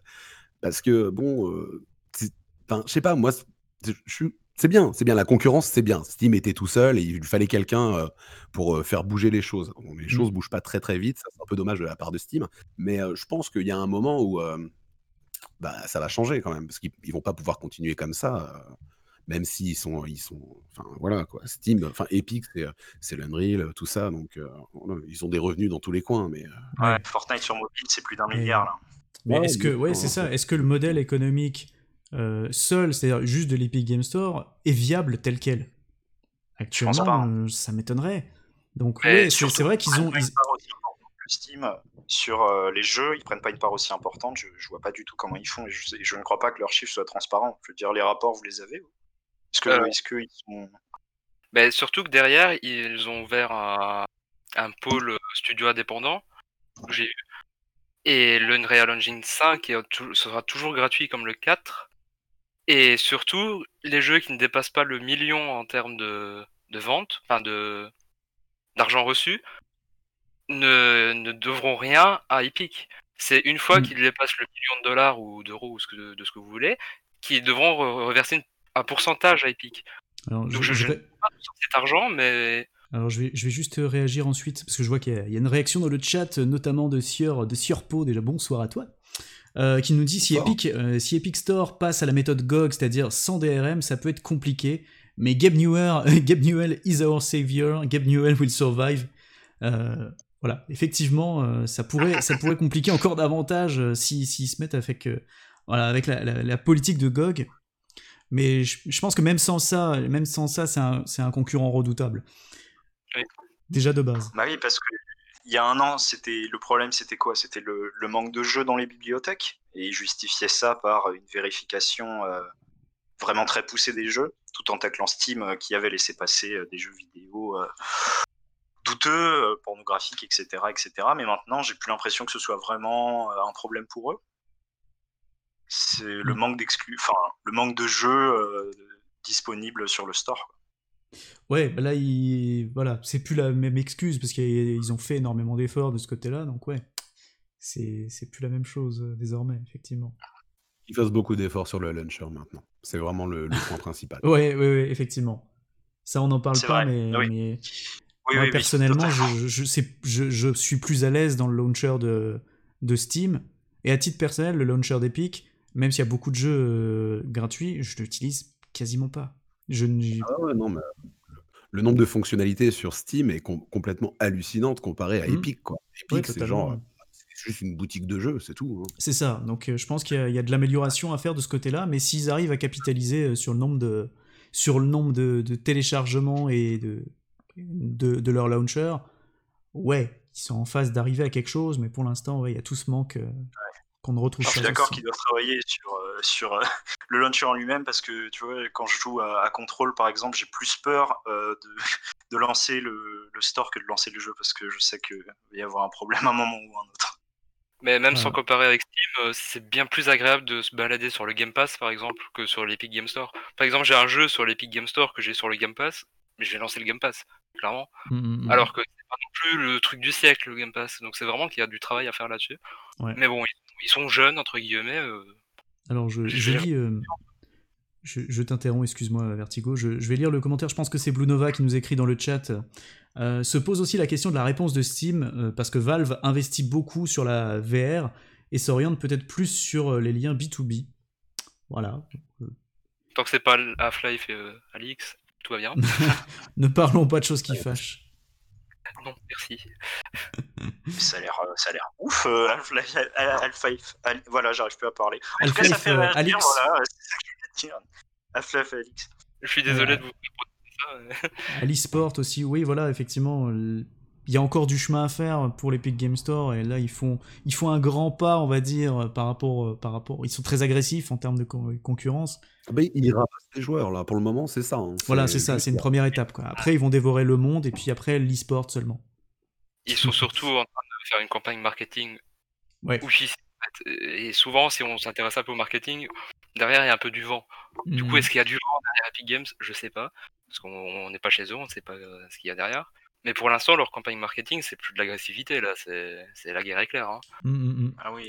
parce que, bon, euh, je sais pas, moi, j'suis, c'est bien, c'est bien. La concurrence, c'est bien. Steam était tout seul et il fallait quelqu'un euh, pour euh, faire bouger les choses. Bon, les mmh. choses bougent pas très, très vite. Ça, c'est un peu dommage de la part de Steam. Mais euh, je pense qu'il y a un moment où euh, bah, ça va changer quand même, parce qu'ils vont pas pouvoir continuer comme ça. Euh. Même s'ils sont, ils sont, enfin voilà quoi, Steam, enfin Epic, c'est, c'est l'Unreal, tout ça, donc euh, ils ont des revenus dans tous les coins, mais. Euh... Ouais, Fortnite sur mobile, c'est plus d'un Et... milliard là. Mais ouais, est-ce que, ouais, c'est ça. Est-ce que le modèle économique euh, seul, c'est-à-dire juste de l'Epic Game Store, est viable tel quel ? Actuellement, je pense pas, hein. Ça m'étonnerait. Donc ouais, c'est, surtout, c'est vrai qu'ils ont. Ils... Steam sur euh, les jeux, ils prennent pas une part aussi importante. Je, je vois pas du tout comment ils font. Et je, je ne crois pas que leurs chiffres soient transparents. Je veux dire, les rapports, vous les avez ? Est-ce que, euh, est-ce que ils sont... bah, surtout que derrière, ils ont ouvert un, un pôle studio indépendant, que j'ai eu, et l'Unreal Engine cinq est, sera toujours gratuit comme le quatre. Et surtout, les jeux qui ne dépassent pas le million en termes de, de vente, enfin de, d'argent reçu, ne, ne devront rien à Epic. C'est une fois mmh. qu'ils dépassent le million de dollars ou d'euros ou ce que, de, de ce que vous voulez, qu'ils devront re- reverser une un pourcentage à Epic. Alors, donc je, je, je vais... ne sais pas sur cet argent, mais... Alors je vais, je vais juste réagir ensuite, parce que je vois qu'il y a, il y a une réaction dans le chat, notamment de Sieur de Sieur Po, déjà bonsoir à toi, euh, qui nous dit si Epic, euh, si Epic Store passe à la méthode G O G, c'est-à-dire sans D R M, ça peut être compliqué, mais Gabe Newell, Gabe Newell is our savior, Gabe Newell will survive. Euh, voilà, effectivement, euh, ça, pourrait, ça pourrait compliquer encore davantage euh, s'ils si, si se mettent avec, euh, voilà, avec la, la, la politique de G O G. Mais je, je pense que même sans ça, même sans ça, c'est un, c'est un concurrent redoutable. Oui. Déjà de base. Bah oui, parce que il y a un an, c'était le problème, c'était quoi ? C'était le, le manque de jeux dans les bibliothèques, et ils justifiaient ça par une vérification euh, vraiment très poussée des jeux, tout en taclant Steam euh, qui avait laissé passer euh, des jeux vidéo euh, douteux, euh, pornographiques, et cetera, et cetera. Mais maintenant, j'ai plus l'impression que ce soit vraiment euh, un problème pour eux. C'est le manque d'exclus, enfin le manque de jeux euh, disponibles sur le store. Ouais, bah là, il... voilà, c'est plus la même excuse parce qu'ils ont fait énormément d'efforts de ce côté-là, donc ouais, c'est c'est plus la même chose euh, désormais, effectivement. Ils fassent beaucoup d'efforts sur le launcher maintenant. C'est vraiment le, le point principal. Ouais, ouais, ouais, effectivement. Ça, on en parle c'est pas, mais, oui. mais... Oui, moi oui, personnellement, oui, je, je, c'est, je je suis plus à l'aise dans le launcher de de Steam, et à titre personnel, le launcher d'Epic. Même s'il y a beaucoup de jeux euh, gratuits, je l'utilise quasiment pas. Je ne... ah ouais, non, mais le nombre de fonctionnalités sur Steam est com- complètement hallucinante comparé à mmh. Epic, quoi. Epic, ouais, c'est genre, c'est juste une boutique de jeux, c'est tout. Hein. C'est ça. Donc, euh, je pense qu'il y a, il y a de l'amélioration à faire de ce côté-là, mais s'ils arrivent à capitaliser sur le nombre de, sur le nombre de, de téléchargements et de, de, de leur launcher, ouais, ils sont en phase d'arriver à quelque chose, mais pour l'instant, ouais, il y a tout ce manque. Euh... Ouais. Qu'on ne retrouve pas. Je suis d'accord aussi. Qu'ils doivent travailler sur, euh, sur euh, le launcher en lui-même parce que tu vois, quand je joue à, à Control par exemple, j'ai plus peur euh, de, de lancer le, le store que de lancer le jeu parce que je sais qu'il va y avoir un problème à un moment ou à un autre. Mais même ouais. sans comparer avec Steam, euh, c'est bien plus agréable de se balader sur le Game Pass par exemple que sur l'Epic Game Store. Par exemple, j'ai un jeu sur l'Epic Game Store que j'ai sur le Game Pass, mais je vais lancer le Game Pass, clairement. Mmh. Alors que c'est pas non plus le truc du siècle le Game Pass, donc c'est vraiment qu'il y a du travail à faire là-dessus. Ouais. Mais bon, ils sont jeunes, entre guillemets. Euh... Alors, je, je vais lire... Euh, je, je t'interromps, excuse-moi, Vertigoh. Je, je vais lire le commentaire. Je pense que c'est Blue Nova qui nous écrit dans le chat. Euh, se pose aussi la question de la réponse de Steam, euh, parce que Valve investit beaucoup sur la V R et s'oriente peut-être plus sur les liens B deux B. Voilà. Tant que c'est pas Half-Life et euh, Alix, tout va bien. Ne parlons pas de choses qui fâchent. Non, merci. ça, a l'air, ça a l'air ouf, euh, Half-Life, Half-Life, Half-Life. Voilà, j'arrive plus à parler. En Half-Life, tout cas, ça fait euh, Alix. Voilà, c'est... Half-Life, Alix. Je suis désolé euh... de vous proposer ça. Mais... Alice Sport aussi, oui, voilà, effectivement, il y a encore du chemin à faire pour l'Epic Games Store, et là ils font, ils font un grand pas, on va dire, par rapport, par rapport. Ils sont très agressifs en termes de concurrence. Ah bah, ils ramassent les joueurs là, pour le moment c'est ça. Hein. C'est voilà, c'est ça, c'est une première étape, quoi. Après ils vont dévorer le monde, et puis après l'e-sport seulement. Ils sont surtout en train de faire une campagne marketing. Ouais. Et souvent, si on s'intéresse un peu au marketing, derrière il y a un peu du vent. Du mmh. coup, est-ce qu'il y a du vent derrière Epic Games ? Je sais pas, parce qu'on n'est pas chez eux, on ne sait pas ce qu'il y a derrière. Mais pour l'instant, leur campagne marketing, c'est plus de l'agressivité là, c'est, c'est la guerre éclair. Hein. Mmh, mmh. Ah oui,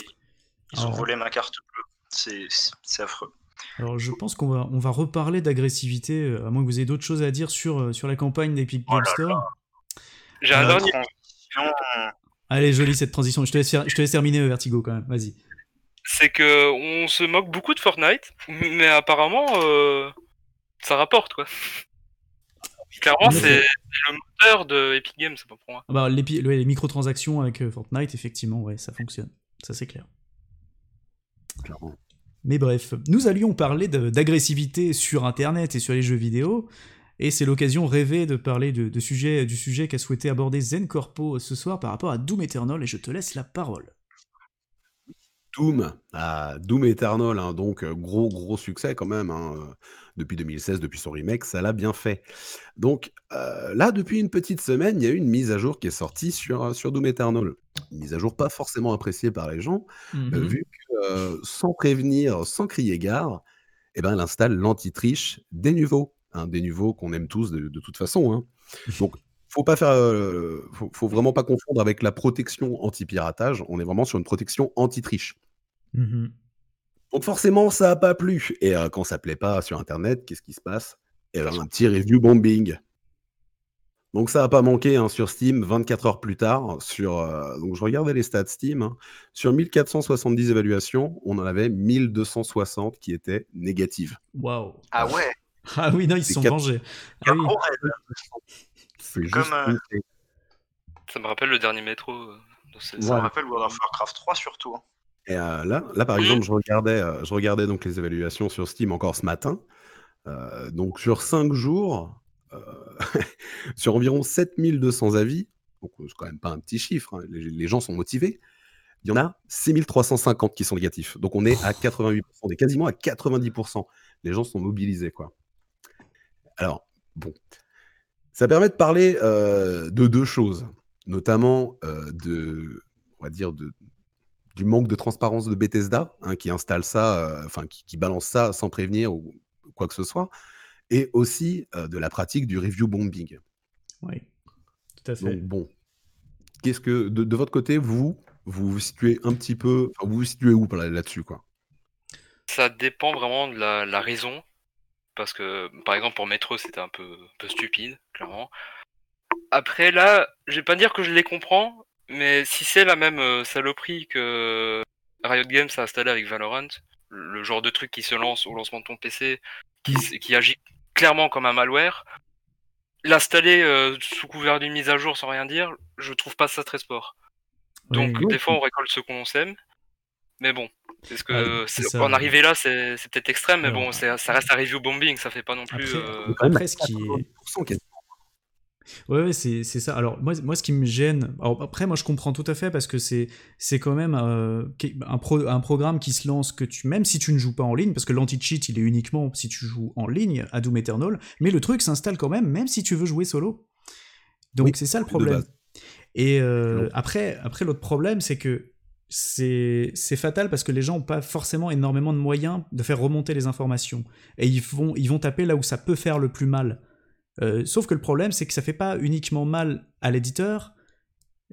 ils ont Alors... volé ma carte bleue, c'est, c'est affreux. Alors je pense qu'on va, on va reparler d'agressivité, à moins que vous ayez d'autres choses à dire sur, sur la campagne d'Epic Games oh Store. J'ai un dernier. Allez, jolie cette transition. Je te laisse, je te laisse terminer Vertigoh quand même. Vas-y. C'est que on se moque beaucoup de Fortnite, mais apparemment euh, ça rapporte quoi. Clairement, c'est le moteur de Epic Games, c'est pas pour moi. Ah bah, les, pi- les microtransactions avec Fortnite, effectivement, ouais, ça fonctionne. Ça, c'est clair. Clairement. Mais bref, nous allions parler de, d'agressivité sur Internet et sur les jeux vidéo, et c'est l'occasion rêvée de parler de, de sujet, du sujet qu'a souhaité aborder ZenCorpo ce soir par rapport à Doom Eternal, et je te laisse la parole. Doom, ah, Doom Eternal, hein, donc gros gros succès quand même, hein, depuis deux mille seize, depuis son remake, ça l'a bien fait. Donc euh, là, depuis une petite semaine, il y a eu une mise à jour qui est sortie sur, sur Doom Eternal. Une mise à jour pas forcément appréciée par les gens, mm-hmm. euh, vu que euh, sans prévenir, sans crier gare, eh ben, elle installe l'anti-triche des nouveaux, hein, des nouveaux qu'on aime tous de, de toute façon. Hein. Donc faut pas faire, euh, faut, faut vraiment pas confondre avec la protection anti-piratage. On est vraiment sur une protection anti-triche. Mmh. Donc forcément, ça n'a pas plu. Et euh, quand ça plaît pas sur Internet, qu'est-ce qui se passe ? Et alors, un petit review bombing. Donc ça n'a pas manqué, hein, sur Steam. vingt-quatre heures plus tard, sur euh, donc je regardais les stats Steam, hein, sur mille quatre cent soixante-dix évaluations, on en avait mille deux cent soixante qui étaient négatives. Waouh. Ah ouais. Ah oui, non, ils se sont vengés. Ah oui. C'est juste Comme, euh, une... Ça me rappelle le dernier métro. Euh, ça ouais. me rappelle World of Warcraft trois surtout. Hein. Et euh, là, là, par exemple, je regardais, euh, je regardais donc les évaluations sur Steam encore ce matin. Euh, donc sur cinq jours, euh, sur environ sept mille deux cents avis, donc c'est quand même pas un petit chiffre, hein, les, les gens sont motivés, il y en a six mille trois cent cinquante qui sont négatifs. Donc on est à quatre-vingt-huit pour cent, on est quasiment à quatre-vingt-dix pour cent. Les gens sont mobilisés, quoi. Alors, bon... Ça permet de parler euh, de deux choses, notamment euh, de, on va dire de, du manque de transparence de Bethesda, hein, qui installe ça, enfin euh, qui, qui balance ça sans prévenir ou quoi que ce soit, et aussi euh, de la pratique du review bombing. Oui, tout à fait. Donc bon, qu'est-ce que de, de votre côté, vous vous vous situez un petit peu, vous vous situez où là, là-dessus quoi ? Ça dépend vraiment de la, la raison. Parce que, par exemple, pour Metro, c'était un peu, un peu stupide, clairement. Après, là, je vais pas dire que je les comprends, mais si c'est la même saloperie que Riot Games a installé avec Valorant, le genre de truc qui se lance au lancement de ton P C, qui, qui agit clairement comme un malware, l'installer euh, sous couvert d'une mise à jour sans rien dire, je trouve pas ça très sport. Donc, oui, des fois, on récolte ce qu'on sème, mais bon. Parce que ah, c'est c'est, en arriver là, c'est, c'est peut-être extrême, mais Alors, bon, c'est, ça reste un review bombing, ça fait pas non plus. Après, euh... après ce qui est. Ouais, ouais c'est, c'est ça. Alors, moi, moi, ce qui me gêne. Alors, après, moi, je comprends tout à fait parce que c'est, c'est quand même euh, un, pro, un programme qui se lance, que tu, même si tu ne joues pas en ligne, parce que l'anti-cheat, il est uniquement si tu joues en ligne à Doom Eternal, mais le truc s'installe quand même, même si tu veux jouer solo. Donc, oui, c'est ça le problème. Et euh, après, après, l'autre problème, c'est que. C'est, c'est fatal parce que les gens n'ont pas forcément énormément de moyens de faire remonter les informations. Et ils vont, ils vont taper là où ça peut faire le plus mal. Euh, sauf que le problème, c'est que ça ne fait pas uniquement mal à l'éditeur.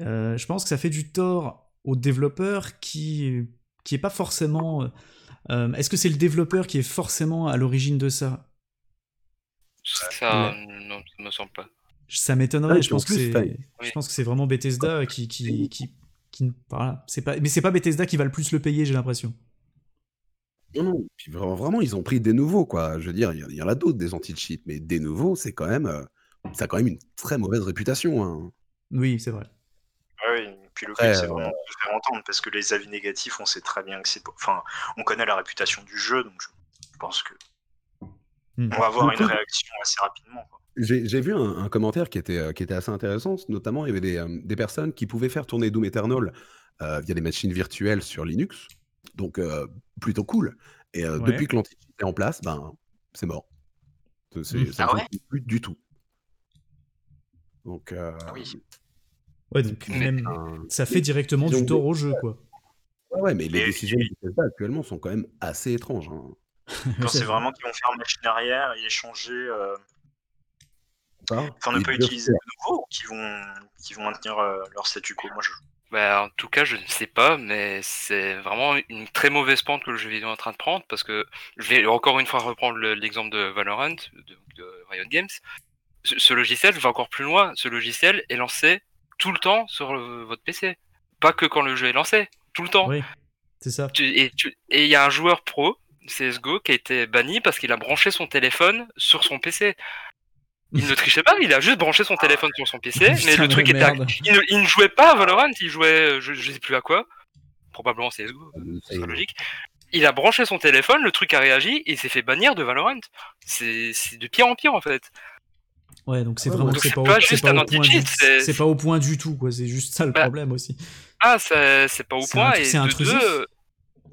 Euh, je pense que ça fait du tort au développeur qui qui n'est pas forcément... Euh, est-ce que c'est le développeur qui est forcément à l'origine de ça ? Ça, ouais. Non, ça ne me semble pas. Ça m'étonnerait. Ah, je, pense que c'est, oui. je pense que c'est vraiment Bethesda qui... qui, qui Qui, voilà, c'est pas, mais c'est pas Bethesda qui va le plus le payer, j'ai l'impression. Non, non, puis vraiment, vraiment, ils ont pris des nouveaux, quoi. Je veux dire, il y, y en a d'autres des anti-cheats, mais des nouveaux, c'est quand même, euh, ça a quand même une très mauvaise réputation. Hein. Oui, c'est vrai. Oui, puis le truc, c'est vraiment de se faire entendre, parce que les avis négatifs, on sait très bien que c'est, enfin, on connaît la réputation du jeu, donc je pense que mmh. on va avoir une réaction assez rapidement. Quoi. J'ai j'ai vu un, un commentaire qui était, euh, qui était assez intéressant. Notamment, il y avait des, euh, des personnes qui pouvaient faire tourner Doom Eternal euh, via des machines virtuelles sur Linux. Donc, euh, plutôt cool. Et euh, Ouais. depuis que l'anti-cheat est en place, ben, c'est mort. C'est- Hmm. c'est- Ça ne Ah ouais? fonctionne plus du tout. Donc, euh, Ah oui. Ouais, donc Mais, même un- ça fait directement ils ont du des- tort au jeu, quoi. ouais, ouais, mais les mais décisions de Bethesda actuellement sont quand même assez étranges, hein. quand c'est Ça- vraiment qu'ils vont faire machine arrière et échanger euh, Pas, pour ne ils pas peuvent utiliser faire. de nouveau, ou qu'ils vont, qu'ils vont maintenir euh, leur statu quo. Moi, je... Bah, en tout cas, je ne sais pas, mais c'est vraiment une très mauvaise pente que le jeu vidéo est en train de prendre, parce que je vais encore une fois reprendre le- l'exemple de Valorant, de, de Riot Games. Ce, ce logiciel va encore plus loin. Ce logiciel est lancé tout le temps sur euh, votre P C. Pas que quand le jeu est lancé, tout le temps. Oui, c'est ça. Tu- et tu- et il y a un joueur pro, C S G O, qui a été banni parce qu'il a branché son téléphone sur son P C. Il ne trichait pas, il a juste branché son téléphone sur son P C, mais Putain le de truc était. merde. Il ne, il ne jouait pas à Valorant, il jouait, euh, je, je sais plus à quoi, probablement C S G O, euh, ce Et- serait logique. Il a branché son téléphone, le truc a réagi, et il s'est fait bannir de Valorant. C'est c'est de pire en pire en fait. Ouais, donc c'est Ouais, vraiment ouais. Donc c'est c'est pas au, pas c'est juste pas un au point anti-cheat, du c'est c'est pas au point du tout, quoi. C'est juste ça le Bah, problème aussi. ah, c'est c'est pas au C'est point, intru- et c'est de intrusif. deux,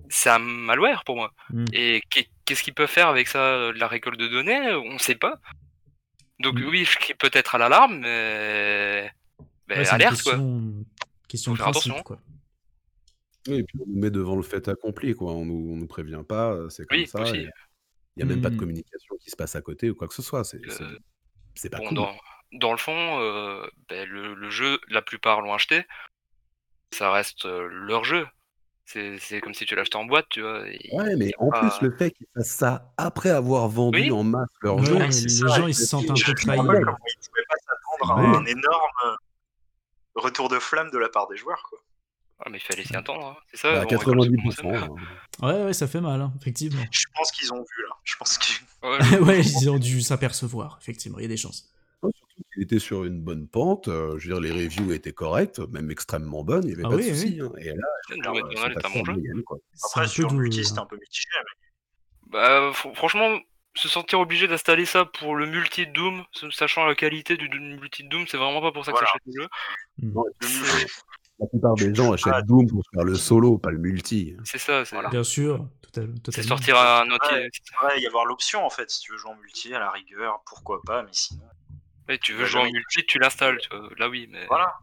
c'est un malware pour moi. Mm, Et qu'est- qu'est-ce qu'il peut faire avec ça, euh, de la récolte de données? On sait pas. Donc mm. oui, je crie peut-être à l'alarme, mais. Ouais, Ben, c'est une alerte quoi, question, question faut de faire principe, attention. quoi. Oui, et puis on nous met devant le fait accompli, quoi. On nous, on nous prévient pas, euh, c'est comme Oui, ça. aussi. Et il n'y a même pas de Mm. communication qui se passe à côté ou quoi que ce soit. C'est c'est- Euh, c'est pas Bon, cool. dans, dans le fond, euh, ben, le, le jeu, la plupart l'ont acheté, ça reste euh, leur jeu. C'est c'est comme si tu l'achetais en boîte, tu vois. et- Ouais, mais y a en plus, pas- le fait qu'ils fassent ça après avoir vendu Oui, en masse leur Ouais, jeu, ouais, c'est les ça. gens, ils se sentent un Je peu je me trahis. rappelle Ouais. comment ils ne pouvaient pas s'attendre à un Ouais. énorme retour de flamme de la part des joueurs, quoi. Ah, mais il fallait s'y attendre, hein. C'est ça, bah, on récolte ce qu'on quatre-vingt-dix pour cent. sème. Hein. Ouais, ouais, ça fait mal, hein, effectivement. Je pense qu'ils ont vu, là. Je pense qu'ils... Ouais, je- Ouais, je pense ils ont dû s'apercevoir, effectivement, il y a des chances. Ouais, surtout qu'il était sur une bonne pente. euh, je veux dire, les reviews étaient correctes, même extrêmement bonnes, il n'y avait Ah pas de oui, oui, souci, hein. Et là, que Doom euh, ils Eternal sont est un passés bon en jeu. moyenne, quoi. c'est Après, un peu sur douloureux. multi, c'était un peu mitigé, mais Bah, fr- franchement, se sentir obligé d'installer ça pour le multi de Doom, s- sachant la qualité du du multi de Doom, c'est vraiment pas pour ça que voilà. j'achète le jeu. Mm. Non, et Le puis, multi, c'est- la plupart je des je gens suis pas... achètent Doom pour faire le solo, pas le multi. c'est ça, c'est Voilà. Bien sûr, total- c'est totalement. sortir un outil. Ouais, il devrait y avoir l'option, en fait, si tu veux jouer en multi, à la rigueur, pourquoi pas, mais sinon... Ouais, tu veux Ouais, jouer en jamais- multi, tu l'installes, tu vois. Là oui, mais Voilà.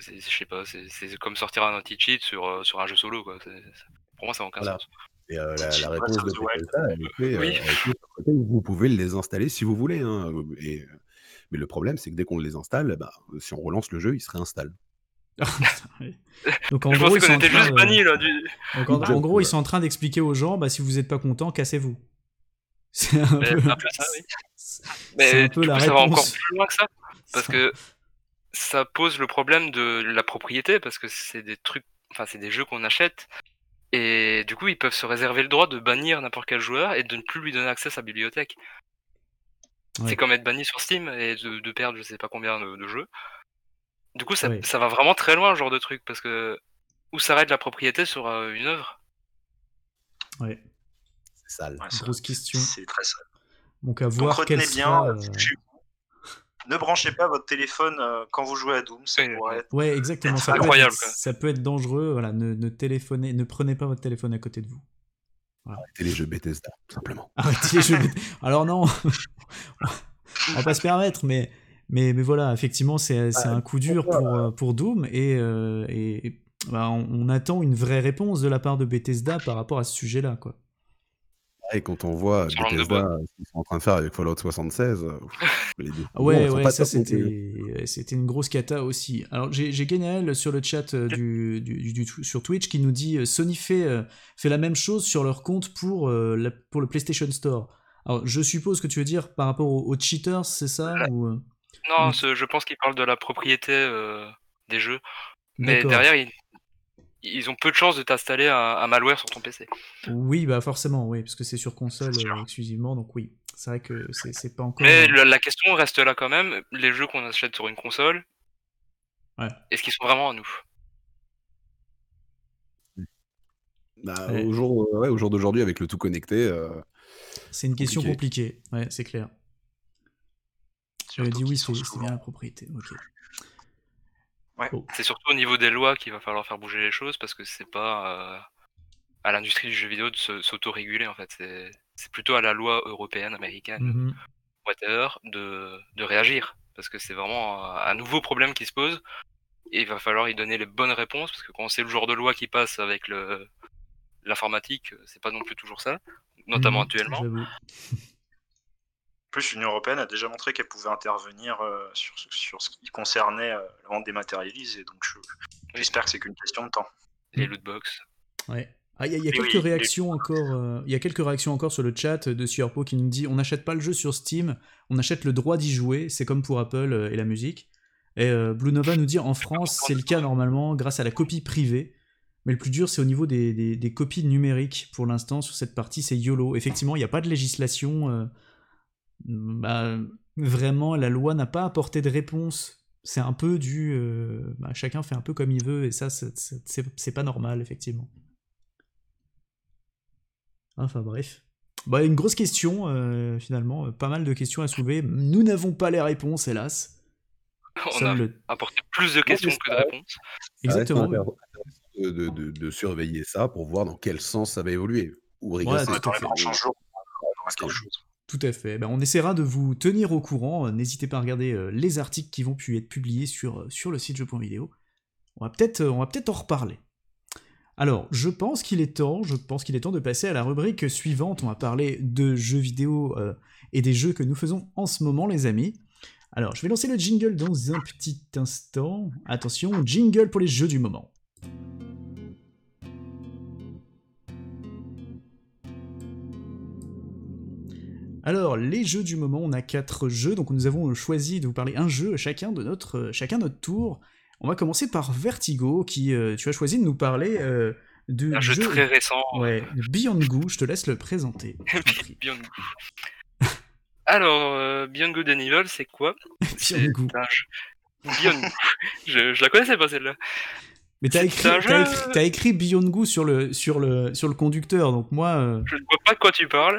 c'est- je sais pas, c'est c'est comme sortir un anti-cheat sur, euh, sur un jeu solo, quoi. C'est- c'est- pour moi, ça n'a aucun Voilà. sens. Et euh, la, la Breath réponse of de the Wild. Bethesda, elle était, euh, Oui, elle était sur le côté où vous pouvez les installer si vous voulez, hein. Et, euh, mais le problème, c'est que dès qu'on les installe, bah, si on relance le jeu, il se réinstalle. Ouais. Donc en je gros, pensais ils qu'on sont en était train juste de... banni là. Du... Donc, en, en Joke, gros, ils ouais. sont en train d'expliquer aux gens, bah, si vous n'êtes pas content, cassez-vous. C'est un Mais, peu, un peu ça, oui. c'est un Mais peu du la coup, ça va encore réponse. plus loin que ça, parce Ça- que ça pose le problème de la propriété, parce que c'est des trucs, enfin, c'est des jeux qu'on achète, et du coup, ils peuvent se réserver le droit de bannir n'importe quel joueur et de ne plus lui donner accès à sa bibliothèque. C'est Ouais, comme être banni sur Steam et de, de perdre je sais pas combien de, de jeux. Du coup, ça, ouais. ça va vraiment très loin, ce genre de truc, parce que où s'arrête la propriété sur euh, une œuvre? ouais. C'est sale. Ouais, ça- Grosse question. c'est très simple. Donc à Donc voir quelle retenez bien, sera. euh, euh, chez vous, ne branchez pas votre téléphone euh, quand vous jouez à Doom, ça Oui, pourrait être... Ouais, exactement. Ça peut être, incroyable, quoi. ça peut être dangereux. Voilà, ne, ne téléphonez, ne prenez pas votre téléphone à côté de vous. Voilà. Arrêtez les jeux Bethesda, tout simplement. Arrêtez les jeux vidéo. Alors non, on va pas se permettre, mais mais mais voilà, effectivement, c'est c'est un coup dur Pourquoi? pour euh, pour Doom et euh, et et, bah, on, on attend une vraie réponse de la part de Bethesda par rapport à ce sujet-là, quoi. Et quand on voit Sur l'angle de Bethesda, bois. ce qu'ils sont en train de faire avec Fallout soixante-seize, euh, pff, les Ah décisions, elles Ouais, sont ouais, pas ça top non plus. c'était euh, c'était une grosse cata aussi. Alors j'ai j'ai Gaël sur le chat euh, du, du, du- du tw- sur Twitch qui nous dit euh, Sony fait euh, fait la même chose sur leur compte pour euh, la- pour le PlayStation Store. Alors je suppose que tu veux dire par rapport aux, aux cheaters, c'est ça ou euh, Non, ou- ce- je pense qu'ils parlent de la propriété euh, des jeux, mais D'accord. derrière, ils, ils ont peu de chances de t'installer un, un malware sur ton P C. Oui, bah forcément, oui, parce que c'est sur console C'est sûr. euh, exclusivement, donc oui. C'est vrai que c'est c'est pas encore. Mais euh, la, la question reste là quand même, les jeux qu'on achète sur une console, Ouais. est-ce qu'ils sont vraiment à nous? Bah, au Ouais. jour, euh, ouais, au jour d'aujourd'hui, avec le tout connecté, euh, C'est une question compliqué. compliquée, ouais, c'est clair. Tu m'as dit oui, c'est, c'est bien la propriété. Okay. Ouais. Oh. C'est surtout au niveau des lois qu'il va falloir faire bouger les choses, parce que c'est pas euh, à l'industrie du jeu vidéo de se, s'autoréguler en fait. C'est, c'est plutôt à la loi européenne, américaine, mm-hmm. whatever, de, de réagir, parce que c'est vraiment un nouveau problème qui se pose. Et il va falloir y donner les bonnes réponses, parce que quand c'est le genre de loi qui passe avec le, l'informatique, c'est pas non plus toujours ça, notamment mmh, actuellement. J'avoue. En plus, l'Union européenne a déjà montré qu'elle pouvait intervenir euh, sur, sur ce qui concernait euh, la vente dématérialisée, donc je, j'espère que c'est qu'une question de temps. Les lootbox. Ouais. Ah, il y a, y a quelques oui, réactions les... encore. Euh, il y a quelques réactions encore sur le chat de Suerpo qui nous dit on n'achète pas le jeu sur Steam, on achète le droit d'y jouer. C'est comme pour Apple et la musique. Et euh, Blue Nova nous dit en France c'est le cas normalement grâce à la copie privée, mais le plus dur c'est au niveau des, des, des copies numériques. Pour l'instant sur cette partie c'est YOLO. Effectivement il n'y a pas de législation, euh, bah, vraiment la loi n'a pas apporté de réponse. C'est un peu du euh, bah, chacun fait un peu comme il veut et ça c'est, c'est, c'est pas normal effectivement. Enfin bref. Bah, une grosse question euh, finalement, pas mal de questions à soulever. Nous n'avons pas les réponses hélas. On a le... apporté plus de questions que de réponses. Exactement. De, de, de surveiller ça pour voir dans quel sens ça va évoluer. Ou régresser. Voilà, tout, tout, tout à fait. Ben, on essaiera de vous tenir au courant. N'hésitez pas à regarder euh, les articles qui vont pu être publiés sur, sur le site jeux point vidéo. On va peut-être, on va peut-être en reparler. Alors, je pense qu'il est temps, je pense qu'il est temps de passer à la rubrique suivante. On va parler de jeux vidéo euh, et des jeux que nous faisons en ce moment, les amis. Alors, je vais lancer le jingle dans un petit instant. Attention, jingle pour les jeux du moment. Alors, les jeux du moment, on a quatre jeux, donc nous avons choisi de vous parler un jeu chacun de notre, chacun notre tour. On va commencer par Vertigoh, qui, euh, tu as choisi de nous parler euh, de... Un jeu, jeu très récent. Ouais, Beyond Good, je te laisse le présenter. Beyond Good. Alors, euh, Beyond Good and Evil, c'est quoi ? C'est un jeu... Beyond Good. Je, je la connaissais pas celle-là. Mais t'as écrit, t'as, jeu... écrit, t'as écrit Beyond Good sur le, sur, le, sur le conducteur, donc moi... Euh... Je ne vois pas de quoi tu parles.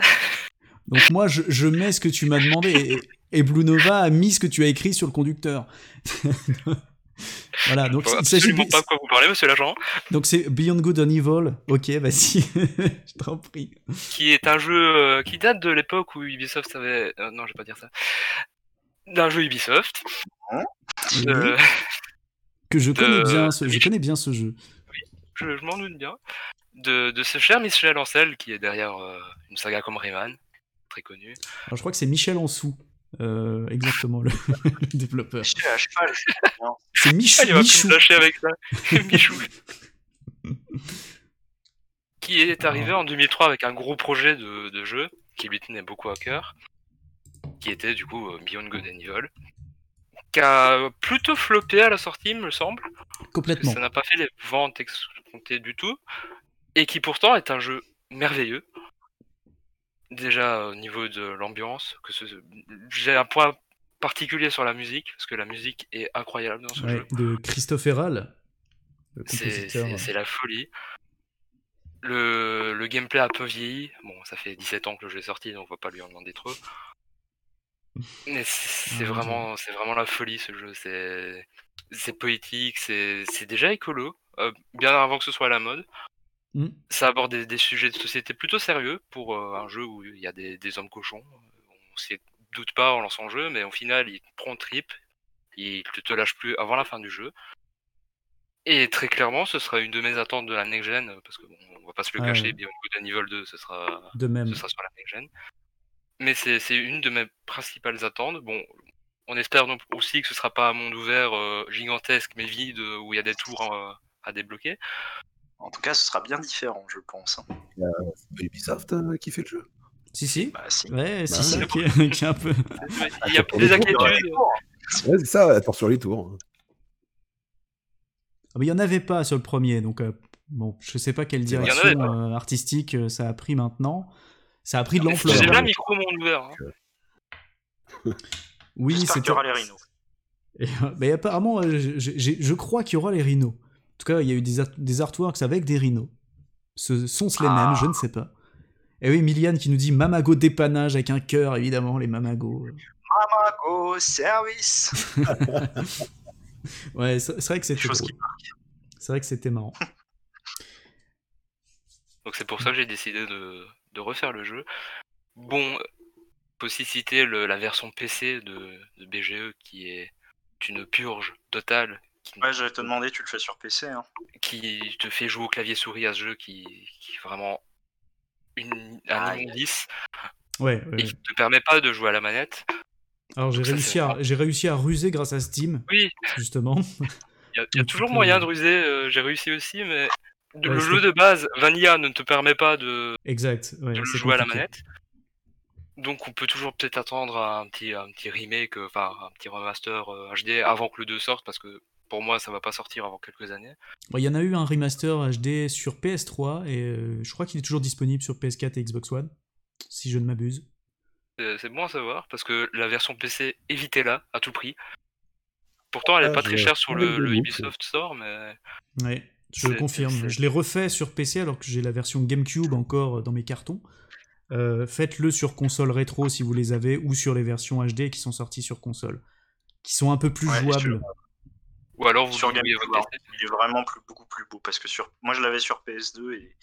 Donc moi, je, je mets ce que tu m'as demandé, et, et Blue Nova a mis ce que tu as écrit sur le conducteur. Voilà, donc... Je ne sais absolument pas de quoi vous parlez, monsieur l'agent. Donc c'est Beyond Good and Evil, ok, vas-y, je t'en prie. Qui est un jeu euh, qui date de l'époque où Ubisoft savait... Euh, non, je vais pas dire ça. D'un jeu Ubisoft. De... Oui. Que je connais, de... bien, ce... je connais bien ce jeu. Oui, je, je m'en doute bien. De, de ce cher Michel Ancel, qui est derrière euh, une saga comme Rayman, très connue. Alors je crois que c'est Michel Ancel. Euh, exactement le, le développeur. C'est Michou. Ah, il va plus me lâcher avec ça. Michou. Qui est arrivé en deux mille trois avec un gros projet de, de jeu qui lui tenait beaucoup à cœur, qui était du coup Beyond Good and Evil, qui a plutôt floppé à la sortie, me semble. Complètement. Ça n'a pas fait les ventes escomptées du tout, et qui pourtant est un jeu merveilleux. Déjà au niveau de l'ambiance, que ce... j'ai un point particulier sur la musique, parce que la musique est incroyable dans ce ouais, jeu. De Christophe Herral, le compositeur. C'est, c'est, c'est la folie. Le, le gameplay a peu vieilli. Bon, ça fait dix-sept ans que le jeu est sorti, donc on va pas lui en demander trop. Mais c'est, c'est, ah, vraiment, c'est vraiment la folie ce jeu. C'est, c'est poétique, c'est, c'est déjà écolo, euh, bien avant que ce soit à la mode. Mmh. Ça aborde des, des sujets de société plutôt sérieux pour euh, un jeu où il y a des, des hommes cochons. On s'y doute pas en lançant le jeu, mais au final, il prend trip, il ne te lâche plus avant la fin du jeu. Et très clairement, ce sera une de mes attentes de la next-gen, parce qu'on ne va pas se le ah, cacher, ouais. Beyond Good and Evil deux, ce sera, de même. Ce sera sur la next-gen. Mais c'est, c'est une de mes principales attentes. Bon, on espère donc aussi que ce ne sera pas un monde ouvert euh, gigantesque, mais vide, où il y a des tours euh, à débloquer. En tout cas, ce sera bien différent, je pense. Euh, c'est pas Ubisoft euh, qui fait le jeu ? Si, si. Bah, si. Ouais, bah, si, si. Qui est, qui est un peu... Il y a des inquiétudes. Ouais, c'est ça, attends sur les tours. Ah, mais il n'y en avait pas sur le premier, donc euh, bon, je sais pas quelle direction avait, euh, artistique euh, ça a pris maintenant. Ça a pris de non, l'ampleur. C'est déjà micro-monde ouvert. Hein. Oui, j'espère c'est qu'il y aura les rhinos. Et, euh, mais apparemment, euh, je, je, je crois qu'il y aura les rhinos. En tout cas, il y a eu des, art- des artworks avec des rhinos. Ce sont-ce les mêmes, ah. je ne sais pas. Et oui, Miliane qui nous dit Mamago dépannage avec un cœur, évidemment, les Mamagos. Amago Service. Ouais, c'est vrai que c'était cool. C'est vrai que c'était marrant. Donc c'est pour ça que j'ai décidé de, de refaire le jeu. Bon, faut aussi citer le, la version P C de, de B G E qui est une purge totale. Qui, ouais, j'allais te demander, tu le fais sur P C. Hein. Qui te fait jouer au clavier souris à ce jeu qui, qui est vraiment une, un indice. Ouais, ouais. Et qui ne te permet pas de jouer à la manette. Alors j'ai réussi, à, j'ai réussi à ruser grâce à Steam, oui. Justement. Il y a, y a toujours moyen de ruser, euh, j'ai réussi aussi, mais ouais, le jeu de base, Vanilla, ne te permet pas de, exact, ouais, de le jouer compliqué. À la manette. Donc on peut toujours peut-être attendre un petit, un petit remake, enfin un petit remaster euh, H D avant que le deux sorte, parce que pour moi ça va pas sortir avant quelques années. Il ouais, y en a eu un remaster H D sur P S trois, et euh, je crois qu'il est toujours disponible sur P S quatre et Xbox One, si je ne m'abuse. C'est bon à savoir, parce que la version P C, évitez-la à tout prix. Pourtant, elle n'est ah, pas très chère sur le, le Ubisoft Store, mais... Oui, je le confirme. C'est... Je l'ai refait sur P C, alors que j'ai la version GameCube encore dans mes cartons. Euh, faites-le sur console rétro, si vous les avez, ou sur les versions H D qui sont sorties sur console, qui sont un peu plus ouais, jouables. Ou alors, vous sur GameCube, votre P C. Il est vraiment plus, beaucoup plus beau, parce que sur... moi, je l'avais sur P S deux, et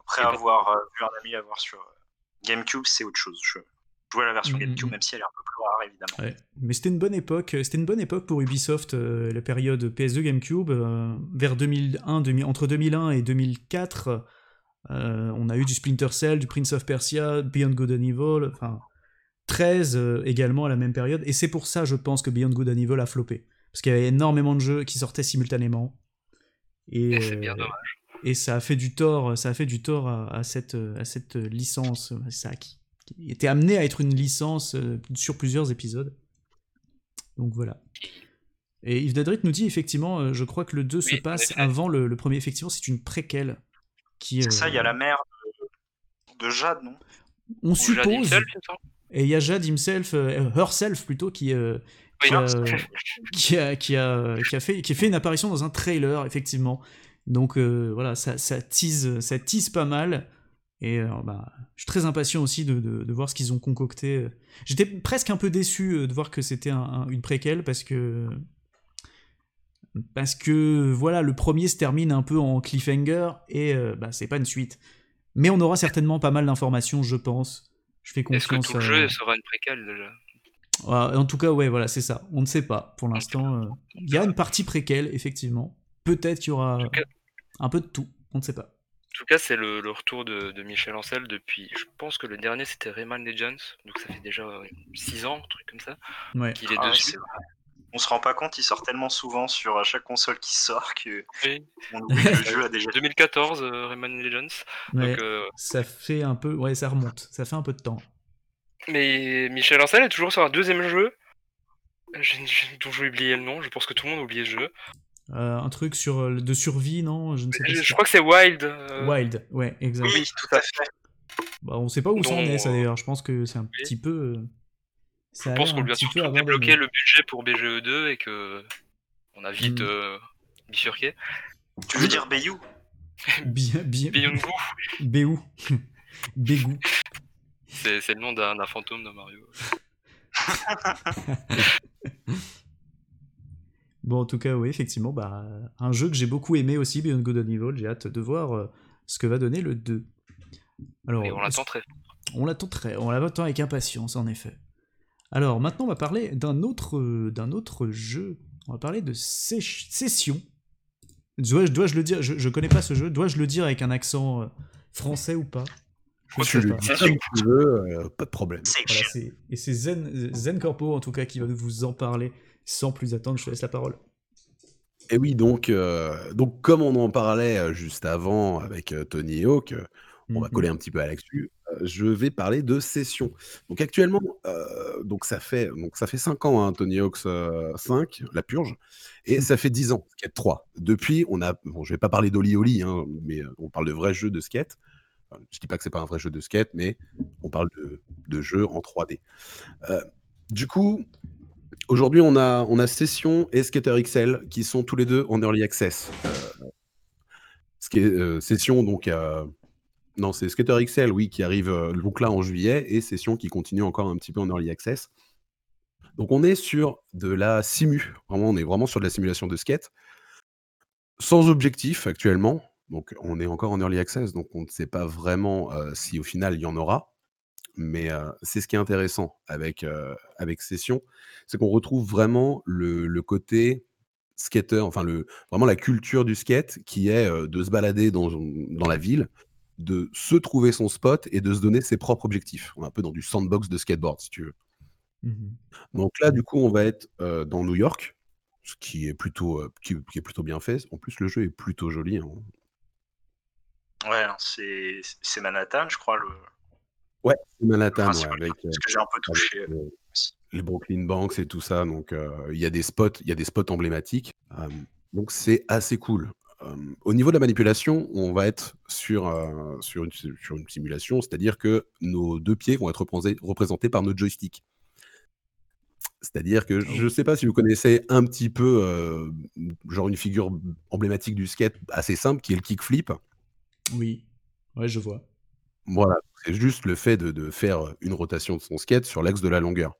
après et avoir euh, vu un ami l'avoir sur GameCube, c'est autre chose, je... jouer à la version GameCube, mmh. même si elle est un peu plus rare, évidemment. Ouais. Mais c'était une bonne époque. C'était une bonne époque pour Ubisoft, euh, la période P S deux GameCube. Euh, vers deux mille un, deux mille, entre deux mille un et deux mille quatre, euh, on a eu du Splinter Cell, du Prince of Persia, Beyond Good and Evil, enfin treize euh, également à la même période. Et c'est pour ça, je pense, que Beyond Good and Evil a floppé. Parce qu'il y avait énormément de jeux qui sortaient simultanément. Et, et c'est bien dommage. Et ça a fait du tort, ça a fait du tort à, à, cette, à cette licence. Ça a qui était amené à être une licence sur plusieurs épisodes. Donc voilà. Et Yves Dadrit nous dit effectivement, je crois que le deux oui, se passe avant le, le premier. Effectivement, c'est une préquelle. Qui, c'est euh... ça, il y a la mère de, de Jade, non ? On Ou suppose. Jade himself, et il y a Jade himself, euh, herself plutôt, qui, euh, oui, qui, a, qui, a, qui, a, qui a fait qui a fait une apparition dans un trailer, effectivement. Donc euh, voilà, ça, ça, tease, ça tease pas mal. Et alors, bah, je suis très impatient aussi de, de, de voir ce qu'ils ont concocté. J'étais presque un peu déçu de voir que c'était un, un, une préquelle parce que parce que voilà, le premier se termine un peu en cliffhanger et euh, bah, c'est pas une suite. Mais on aura certainement pas mal d'informations, je pense. Je fais confiance. Est-ce que tout le jeu à... sera une préquelle déjà ? Ouais, en tout cas, ouais, voilà, c'est ça. On ne sait pas pour l'instant. Il euh, y a une partie préquelle, effectivement. Peut-être qu'il y aura un peu de tout. On ne sait pas. En tout cas, c'est le, le retour de, de Michel Ancel depuis, je pense que le dernier c'était Rayman Legends, donc ça fait déjà six ans, un truc comme ça, ouais. qu'il est ah, dessus. On se rend pas compte, il sort tellement souvent sur chaque console qui sort que oui. on oublie que le jeu a déjà... deux mille quatorze, euh, Rayman Legends. Ouais. Donc, euh... ça fait un peu, ouais, ça remonte, ça fait un peu de temps. Mais Michel Ancel est toujours sur un deuxième jeu, dont j'ai oublié le nom, je pense que tout le monde a oublié ce jeu. Euh, un truc sur, de survie, non ? Je ne sais pas. Je, je crois que c'est Wild. Euh... Wild, ouais, exactement. Oui, tout à fait. Bah, on ne sait pas où non, ça en est, ça d'ailleurs. Je pense que c'est un oui. petit peu. Ça je pense qu'on lui a surtout débloqué le budget pour B G E deux et que on a vite mm. euh, bifurqué. Tu veux dire Bayou ? Bayou. Bayou. Bayou. C'est c'est le nom d'un, d'un fantôme de Mario. Bon, en tout cas, oui, effectivement, bah, un jeu que j'ai beaucoup aimé aussi, Beyond Good and Evil, j'ai hâte de voir euh, ce que va donner le deux. Alors, et on l'attend très. On l'attend très, on l'attend avec impatience, en effet. Alors, maintenant, on va parler d'un autre, euh, d'un autre jeu. On va parler de Session. Session. Dois-je, dois-je le dire ? Je ne connais pas ce jeu. Dois-je le dire avec un accent euh, français ou pas ? Je tu le dis comme tu veux, euh, pas de problème. Voilà, c'est, et c'est Zen, ZenCorpo, en tout cas, qui va vous en parler. Sans plus attendre, je te laisse la parole. Et oui, donc, euh, donc comme on en parlait juste avant avec euh, Tony Hawk, euh, mm-hmm. on va coller un petit peu à l'actu, euh, je vais parler de Session. Donc actuellement, euh, donc ça fait donc ça fait cinq ans, hein, Tony Hawk's euh, cinq, la purge, et mm-hmm. ça fait dix ans, Skate trois. Depuis, on a, bon, je ne vais pas parler d'Oli Oli, hein, mais on parle de vrais jeux de skate. Enfin, je ne dis pas que ce n'est pas un vrai jeu de skate, mais on parle de, de jeux en trois D. Euh, du coup... Aujourd'hui, on a, on a Session et Skater X L qui sont tous les deux en Early Access. Euh, Sk- euh, Session, donc... Euh, non, c'est Skater X L, oui, qui arrive euh, donc là en juillet, et Session qui continue encore un petit peu en Early Access. Donc on est sur de la simu, vraiment on est vraiment sur de la simulation de skate, sans objectif actuellement, donc on est encore en early access, donc on ne sait pas vraiment euh, si au final il y en aura, mais euh, c'est ce qui est intéressant avec, euh, avec Session, c'est qu'on retrouve vraiment le, le côté skater, enfin le, vraiment la culture du skate qui est euh, de se balader dans, dans la ville, de se trouver son spot et de se donner ses propres objectifs. On est un peu dans du sandbox de skateboard si tu veux. Mmh. Donc là, du coup, on va être euh, dans New York, ce qui est plutôt, euh, qui, qui est plutôt bien fait. En plus, le jeu est plutôt joli. Hein. Ouais, c'est, c'est Manhattan, je crois. Le... Ouais, c'est Manhattan. Enfin, c'est ouais, avec, parce que j'ai un peu touché. Avec, euh, les Brooklyn Banks et tout ça. Donc, il euh, y a des spots, il y a des spots emblématiques. Euh, donc, c'est assez cool. Euh, au niveau de la manipulation, on va être sur, euh, sur, une, sur une simulation, c'est-à-dire que nos deux pieds vont être représentés, représentés par notre joystick. C'est-à-dire que je ne sais pas si vous connaissez un petit peu, euh, genre une figure emblématique du skate assez simple, qui est le kickflip. Oui, ouais, je vois. Voilà, c'est juste le fait de, de faire une rotation de son skate sur l'axe de la longueur.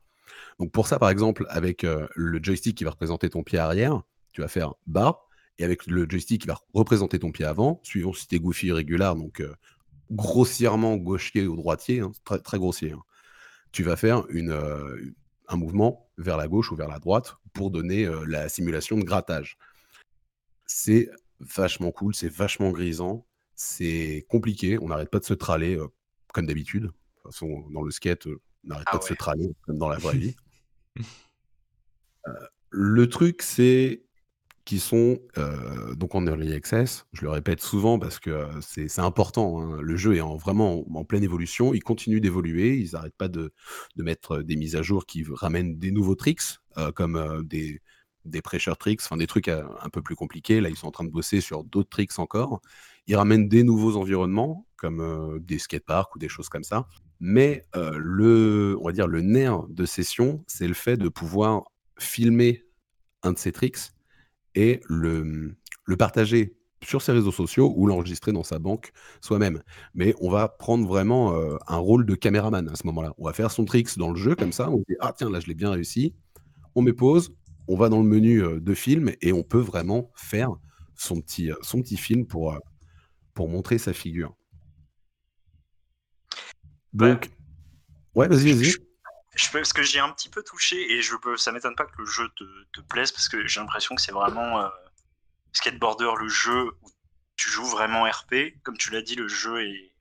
Donc pour ça, par exemple, avec euh, le joystick qui va représenter ton pied arrière, tu vas faire bas, et avec le joystick qui va représenter ton pied avant, suivant si tu es goofy, régular, donc euh, grossièrement gaucher ou droitier, hein, très, très grossier, hein, tu vas faire une... Euh, un mouvement vers la gauche ou vers la droite pour donner euh, la simulation de grattage. C'est vachement cool, c'est vachement grisant, c'est compliqué, on n'arrête pas de se traler euh, comme d'habitude. De toute façon, dans le skate, euh, on n'arrête ah pas ouais. de se traler comme dans la vraie vie. Euh, le truc, c'est qu'ils sont euh, donc en early access, je le répète souvent parce que c'est, c'est important, hein. Le jeu est en, vraiment en, en pleine évolution, il continue d'évoluer, ils n'arrêtent pas de, de mettre des mises à jour qui ramènent des nouveaux tricks, euh, comme euh, des, des pressure tricks, enfin des trucs euh, un peu plus compliqués, là ils sont en train de bosser sur d'autres tricks encore, ils ramènent des nouveaux environnements, comme euh, des skateparks ou des choses comme ça, mais euh, le, on va dire, le nerf de Session, c'est le fait de pouvoir filmer un de ces tricks, et le, le partager sur ses réseaux sociaux ou l'enregistrer dans sa banque soi-même. Mais on va prendre vraiment euh, un rôle de caméraman à ce moment-là. On va faire son tricks dans le jeu comme ça, on se dit « Ah tiens, là je l'ai bien réussi », on met pause, on va dans le menu euh, de film et on peut vraiment faire son petit, euh, son petit film pour, euh, pour montrer sa figure. Donc, ouais, ouais vas-y, vas-y. Je peux, parce que j'ai un petit peu touché et je peux, ça m'étonne pas que le jeu te, te plaise parce que j'ai l'impression que c'est vraiment euh, Skateboarder, le jeu où tu joues vraiment R P. Comme tu l'as dit, le jeu est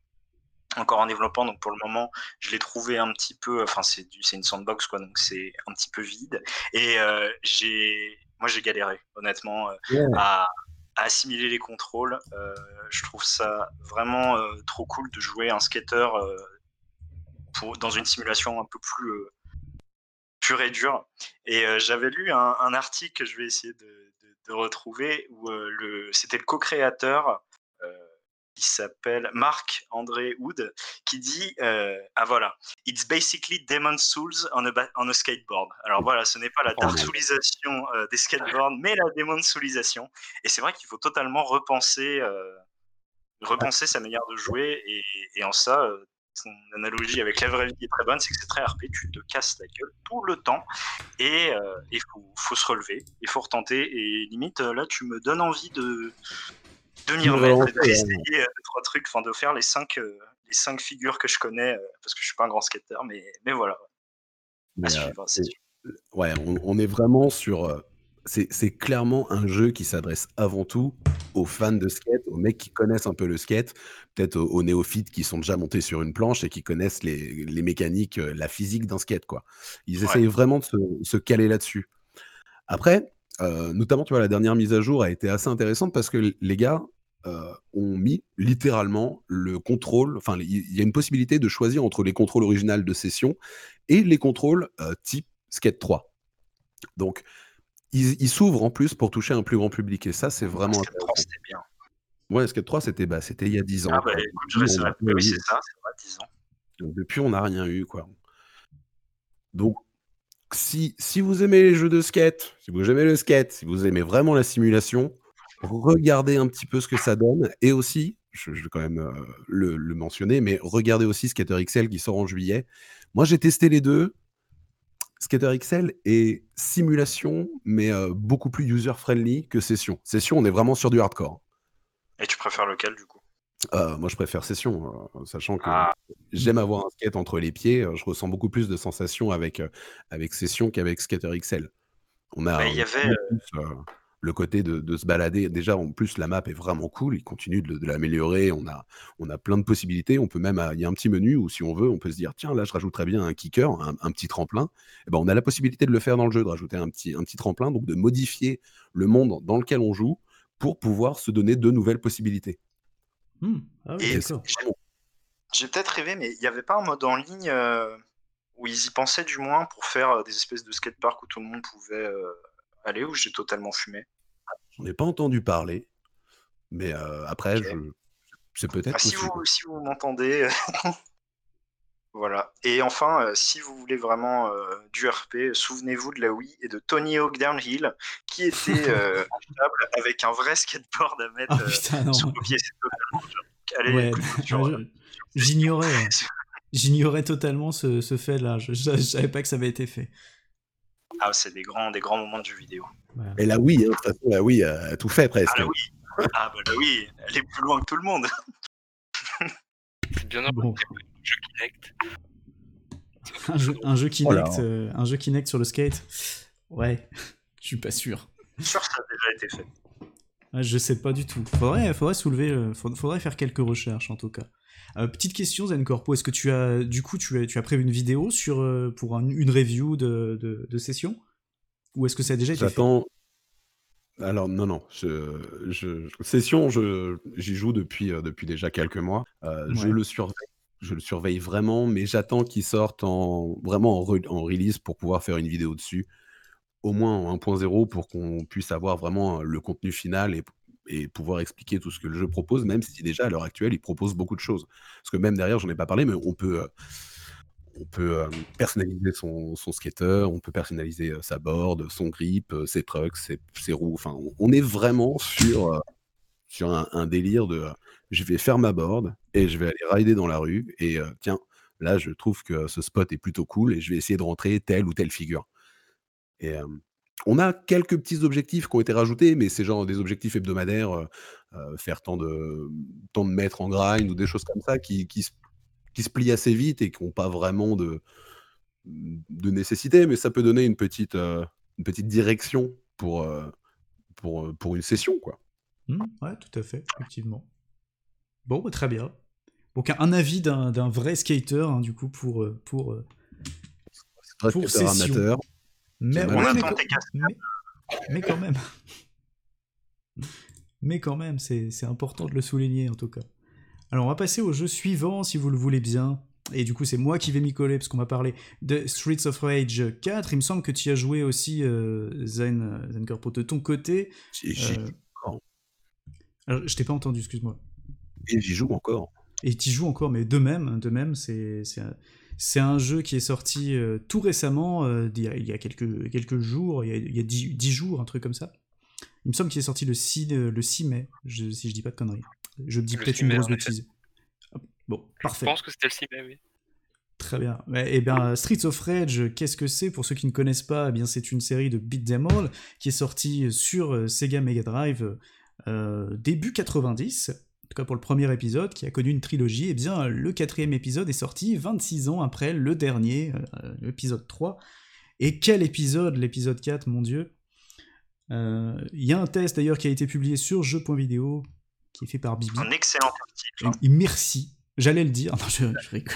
encore en développement, donc pour le moment je l'ai trouvé un petit peu, enfin c'est, du, c'est une sandbox quoi, donc c'est un petit peu vide et euh, j'ai, moi j'ai galéré honnêtement euh, yeah. à, à assimiler les contrôles. Euh, je trouve ça vraiment euh, trop cool de jouer un skater euh, Pour, dans une simulation un peu plus euh, pure et dure. Et euh, j'avais lu un, un article que je vais essayer de, de, de retrouver, où euh, le, c'était le co-créateur, euh, il s'appelle Marc-André Wood, qui dit euh, « Ah voilà, it's basically Demon's Souls on a, ba- on a skateboard. » Alors voilà, ce n'est pas la Dark Soulisation euh, des skateboards, mais la Demon's Soulisation. Et c'est vrai qu'il faut totalement repenser, euh, repenser sa manière de jouer, et, et en ça... Euh, son analogie avec la vraie vie est très bonne, c'est que c'est très R P, tu te casses la gueule tout le temps et euh, il faut, faut se relever, il faut retenter et limite là tu me donnes envie de, de m'y remettre, d'essayer euh, trois trucs, enfin de faire les cinq, euh, les cinq figures que je connais euh, parce que je suis pas un grand skater, mais, mais voilà. Mais à euh, suivre, c'est sûr. Ouais, on, on est vraiment sur... Euh, c'est, c'est clairement un jeu qui s'adresse avant tout aux fans de skate, aux mecs qui connaissent un peu le skate, peut-être aux, aux néophytes qui sont déjà montés sur une planche et qui connaissent les, les mécaniques, la physique d'un skate, quoi. Ils ouais. essayent vraiment de se, se caler là-dessus. Après, euh, notamment, tu vois, la dernière mise à jour a été assez intéressante parce que les gars euh, ont mis littéralement le contrôle, enfin, il y a une possibilité de choisir entre les contrôles originaux de Session et les contrôles euh, type Skate trois. Donc, Ils, ils s'ouvrent en plus pour toucher un plus grand public et ça c'est vraiment Skate trois c'était bien. Ouais, Skate trois c'était bah c'était il y a dix ans. Ah bah écoute, je reste là, oui, c'est ça, c'est vrai, dix ans. Donc, depuis on n'a rien eu quoi. Donc si si vous aimez les jeux de skate, si vous aimez le skate, si vous aimez vraiment la simulation, regardez un petit peu ce que ça donne et aussi je, je vais quand même euh, le, le mentionner mais regardez aussi Skater X L qui sort en juillet. Moi j'ai testé les deux. Skater X L est simulation, mais euh, beaucoup plus user-friendly que Session. Session, on est vraiment sur du hardcore. Et tu préfères lequel, du coup? Euh, moi, je préfère Session, euh, sachant que ah. j'aime avoir un skate entre les pieds. Euh, je ressens beaucoup plus de sensations avec, euh, avec Session qu'avec Skater X L. On a Mais il y avait... plus, euh, le côté de, de se balader. Déjà, en plus, la map est vraiment cool. Il continue de, de l'améliorer. On a, on a plein de possibilités. On peut même, il y a un petit menu où, si on veut, on peut se dire, tiens, là, je rajouterais bien un kicker, un, un petit tremplin. Et ben, on a la possibilité de le faire dans le jeu, de rajouter un petit, un petit tremplin, donc de modifier le monde dans lequel on joue pour pouvoir se donner de nouvelles possibilités. Mmh. Ah oui, et j'ai, j'ai peut-être rêvé, mais il n'y avait pas un mode en ligne euh, où ils y pensaient du moins pour faire euh, des espèces de skatepark où tout le monde pouvait euh, aller, où j'ai totalement fumé. J'en ai pas entendu parler, mais euh, après, okay. je... c'est peut-être. Ah, si, vous, si vous m'entendez, voilà. Et enfin, euh, si vous voulez vraiment euh, du R P, souvenez-vous de la Wii et de Tony Hawk Downhill, qui était euh, achetable avec un vrai skateboard à mettre ah, putain, euh, sous le pied. Allez, ouais, genre, je... J'ignorais, j'ignorais totalement ce, ce fait-là. Je, je, je savais pas que ça avait été fait. Ah, c'est des grands, des grands moments du vidéo. Voilà. Et la Wii, hein, de toute façon, la Wii a tout fait presque. Ah, la Wii, ah, bah, la Wii, elle est plus loin que tout le monde. C'est bien bon. Un jeu Kinect. Un jeu Kinect, oh euh, un jeu Kinect sur le skate. Ouais, je suis pas sûr. Je suis sûr que ça a déjà été fait. Ouais, je sais pas du tout. Faudrait, faudrait soulever, euh, faudrait faire quelques recherches en tout cas. Euh, petite question, ZenCorpo, est-ce que tu as, du coup, tu as, tu as prévu une vidéo sur, euh, pour un, une review de, de, de Session? Ou est-ce que ça a déjà été J'attends... fait? Alors, non, non. Je, je... Session, je, j'y joue depuis, euh, depuis déjà quelques mois. Euh, ouais. Je le surveille. Je le surveille vraiment, mais j'attends qu'il sorte en, vraiment en, re- en release pour pouvoir faire une vidéo dessus. Au moins en un point zéro pour qu'on puisse avoir vraiment le contenu final et et pouvoir expliquer tout ce que le jeu propose, même si déjà à l'heure actuelle il propose beaucoup de choses, parce que même derrière j'en ai pas parlé, mais on peut euh, on peut euh, personnaliser son, son skater, on peut personnaliser euh, sa board, son grip, euh, ses trucks, ses, ses roues, enfin on, on est vraiment sur, euh, sur un, un délire de euh, je vais faire ma board et je vais aller rider dans la rue et euh, tiens, là je trouve que ce spot est plutôt cool et je vais essayer de rentrer telle ou telle figure. Et euh, on a quelques petits objectifs qui ont été rajoutés, mais c'est genre des objectifs hebdomadaires, euh, euh, faire tant de, tant de mètres en grind ou des choses comme ça qui, qui, se, qui se plient assez vite et qui n'ont pas vraiment de, de nécessité, mais ça peut donner une petite, euh, une petite direction pour, euh, pour, pour une session, quoi. Mmh, ouais, tout à fait, effectivement. Bon, très bien. Donc un avis d'un, d'un vrai skater, hein, du coup, pour, pour, pour, pour session. Amateur. Mais, ouais, mais, quand, mais, mais quand même, mais quand même, c'est, c'est important de le souligner en tout cas. Alors on va passer au jeu suivant si vous le voulez bien, et du coup c'est moi qui vais m'y coller parce qu'on va parler de Streets of Rage quatre. Il me semble que tu y as joué aussi, euh, Zen, ZenCorpo, de ton côté. J'y, j'y euh... joue encore. Alors, je t'ai pas entendu, excuse-moi. Et j'y joue encore. Et tu y joues encore, mais de même, de même, c'est... c'est... C'est un jeu qui est sorti euh, tout récemment, euh, il, y a, il y a quelques, quelques jours, il y a, il y a dix, dix jours, un truc comme ça. Il me semble qu'il est sorti le six mai, je, si je dis pas de conneries. Je me dis le peut-être une grosse bêtise. Bon, parfait. Je pense que c'était le six mai, oui. Très bien. Eh bien, Streets of Rage, qu'est-ce que c'est? Pour ceux qui ne connaissent pas, eh bien, c'est une série de Beat 'em All qui est sortie sur euh, Sega Mega Drive euh, début quatre-vingt-dix. En tout cas pour le premier épisode, qui a connu une trilogie, et eh bien le quatrième épisode est sorti vingt-six ans après le dernier, euh, l'épisode trois. Et quel épisode, l'épisode quatre, mon dieu. Il euh, y a un test d'ailleurs qui a été publié sur jeux.vidéo, qui est fait par Bibi. Un excellent article. Et merci, j'allais le dire, non, je, je rigole.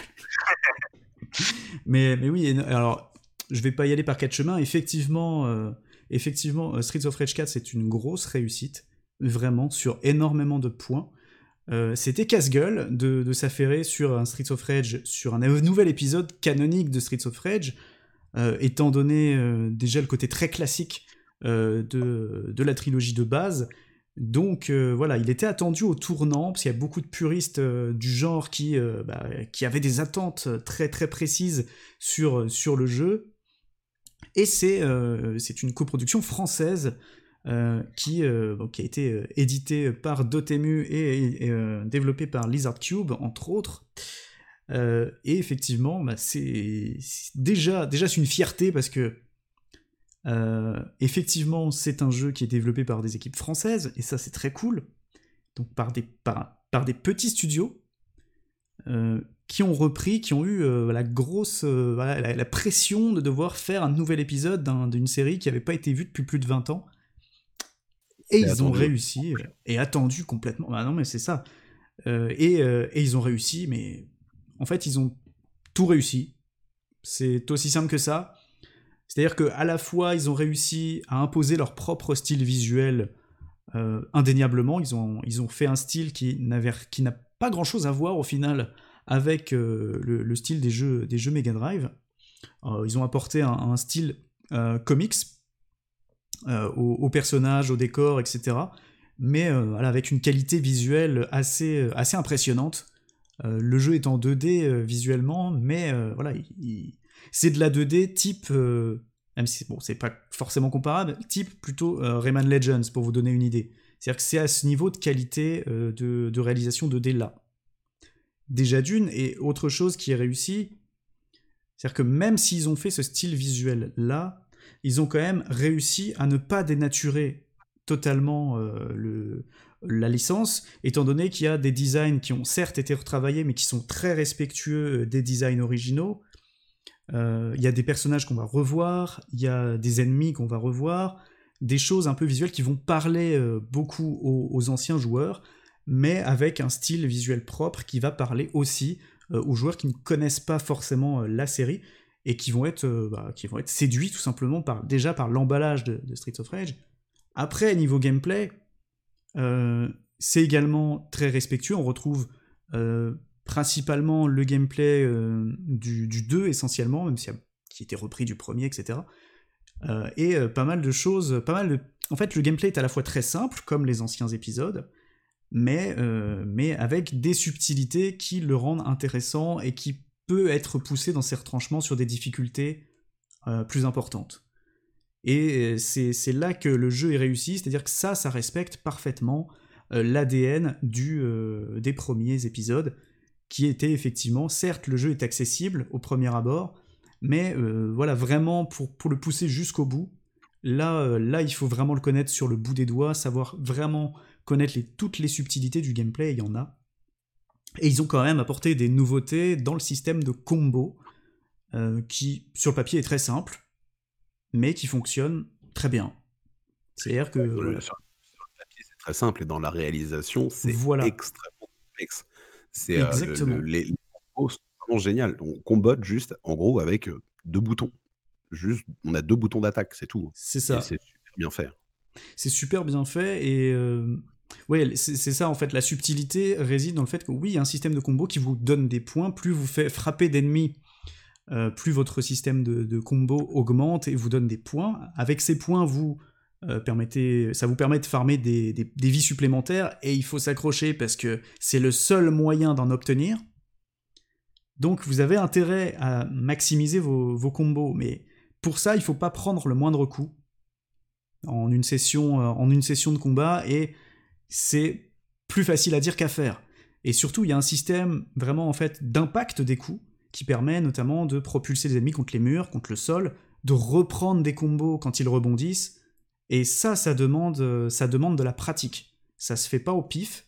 mais, mais oui, alors je vais pas y aller par quatre chemins, effectivement, euh, effectivement Streets of Rage quatre c'est une grosse réussite, vraiment, sur énormément de points. Euh, c'était casse-gueule de, de s'affairer sur un Streets of Rage, sur un nouvel épisode canonique de Streets of Rage, euh, étant donné euh, déjà le côté très classique euh, de, de la trilogie de base. Donc euh, voilà, il était attendu au tournant, parce qu'il y a beaucoup de puristes euh, du genre qui, euh, bah, qui avaient des attentes très très précises sur, sur le jeu. Et c'est, euh, c'est une coproduction française, Euh, qui, euh, qui a été euh, édité par Dotemu et, et, et euh, développé par Lizard Cube, entre autres. Euh, et effectivement, bah, c'est, c'est déjà, déjà c'est une fierté parce que euh, effectivement, c'est un jeu qui est développé par des équipes françaises, et ça c'est très cool. Donc par des, par, par des petits studios euh, qui ont repris, qui ont eu euh, la grosse, euh, voilà, la, la pression de devoir faire un nouvel épisode d'un, d'une série qui n'avait pas été vue depuis plus de vingt ans. Et mais ils ont réussi, complètement. et attendu complètement. Bah non mais c'est ça. Euh, et, euh, et ils ont réussi, mais en fait ils ont tout réussi. C'est aussi simple que ça. C'est-à-dire qu'à la fois ils ont réussi à imposer leur propre style visuel euh, indéniablement. Ils ont, ils ont fait un style qui, n'avait, qui n'a pas grand-chose à voir au final avec euh, le, le style des jeux, des jeux Mega Drive. Euh, ils ont apporté un, un style euh, comics euh, aux, aux personnages, aux décors, et cetera. Mais euh, voilà, avec une qualité visuelle assez, assez impressionnante. Euh, le jeu est en deux D euh, visuellement, mais euh, voilà, il, il, c'est de la deux D type, euh, même si bon, c'est pas forcément comparable, type plutôt euh, Rayman Legends, pour vous donner une idée. C'est-à-dire que c'est à ce niveau de qualité euh, de, de réalisation deux D là. Déjà d'une, et autre chose qui est réussie, c'est-à-dire que même s'ils ont fait ce style visuel là, ils ont quand même réussi à ne pas dénaturer totalement euh, le, la licence, étant donné qu'il y a des designs qui ont certes été retravaillés, mais qui sont très respectueux des designs originaux. Euh, il y a des personnages qu'on va revoir, il y a des ennemis qu'on va revoir, des choses un peu visuelles qui vont parler euh, beaucoup aux, aux anciens joueurs, mais avec un style visuel propre qui va parler aussi euh, aux joueurs qui ne connaissent pas forcément euh, la série, et qui vont être, euh, bah, qui vont être séduits tout simplement par, déjà par l'emballage de, de Streets of Rage. Après, niveau gameplay, euh, c'est également très respectueux. On retrouve euh, principalement le gameplay euh, du, du deux, essentiellement, même si a, qui était repris du premier, et cetera. Euh, et euh, pas mal de choses... Pas mal de... En fait, le gameplay est à la fois très simple, comme les anciens épisodes, mais, euh, mais avec des subtilités qui le rendent intéressant et qui peut être poussé dans ses retranchements sur des difficultés euh, plus importantes. Et c'est, c'est là que le jeu est réussi, c'est-à-dire que ça, ça respecte parfaitement euh, l'A D N du, euh, des premiers épisodes, qui était effectivement, certes, le jeu est accessible au premier abord, mais euh, voilà, vraiment, pour, pour le pousser jusqu'au bout, là, euh, là, il faut vraiment le connaître sur le bout des doigts, savoir vraiment connaître les, toutes les subtilités du gameplay, il y en a. Et ils ont quand même apporté des nouveautés dans le système de combo, euh, qui, sur le papier, est très simple, mais qui fonctionne très bien. C'est-à-dire que... Sur le, sur le papier, c'est très simple, et dans la réalisation, c'est voilà. extrêmement complexe. C'est, Exactement. Euh, le, les, les combos sont vraiment géniales. On combote juste, en gros, avec deux boutons. Juste, on a deux boutons d'attaque, c'est tout. C'est ça. Et c'est super bien fait. C'est super bien fait, et... Euh... Oui, c'est, c'est ça en fait, la subtilité réside dans le fait que oui, il y a un système de combo qui vous donne des points, plus vous faites frapper d'ennemis, euh, plus votre système de, de combo augmente et vous donne des points. Avec ces points, vous, euh, permettez, ça vous permet de farmer des, des, des vies supplémentaires, et il faut s'accrocher parce que c'est le seul moyen d'en obtenir. Donc vous avez intérêt à maximiser vos, vos combos, mais pour ça, il ne faut pas prendre le moindre coup en une session, euh, en une session de combat, et c'est plus facile à dire qu'à faire. Et surtout, il y a un système vraiment en fait d'impact des coups qui permet notamment de propulser les ennemis contre les murs, contre le sol, de reprendre des combos quand ils rebondissent. Et ça, ça demande, ça demande de la pratique. Ça se fait pas au pif,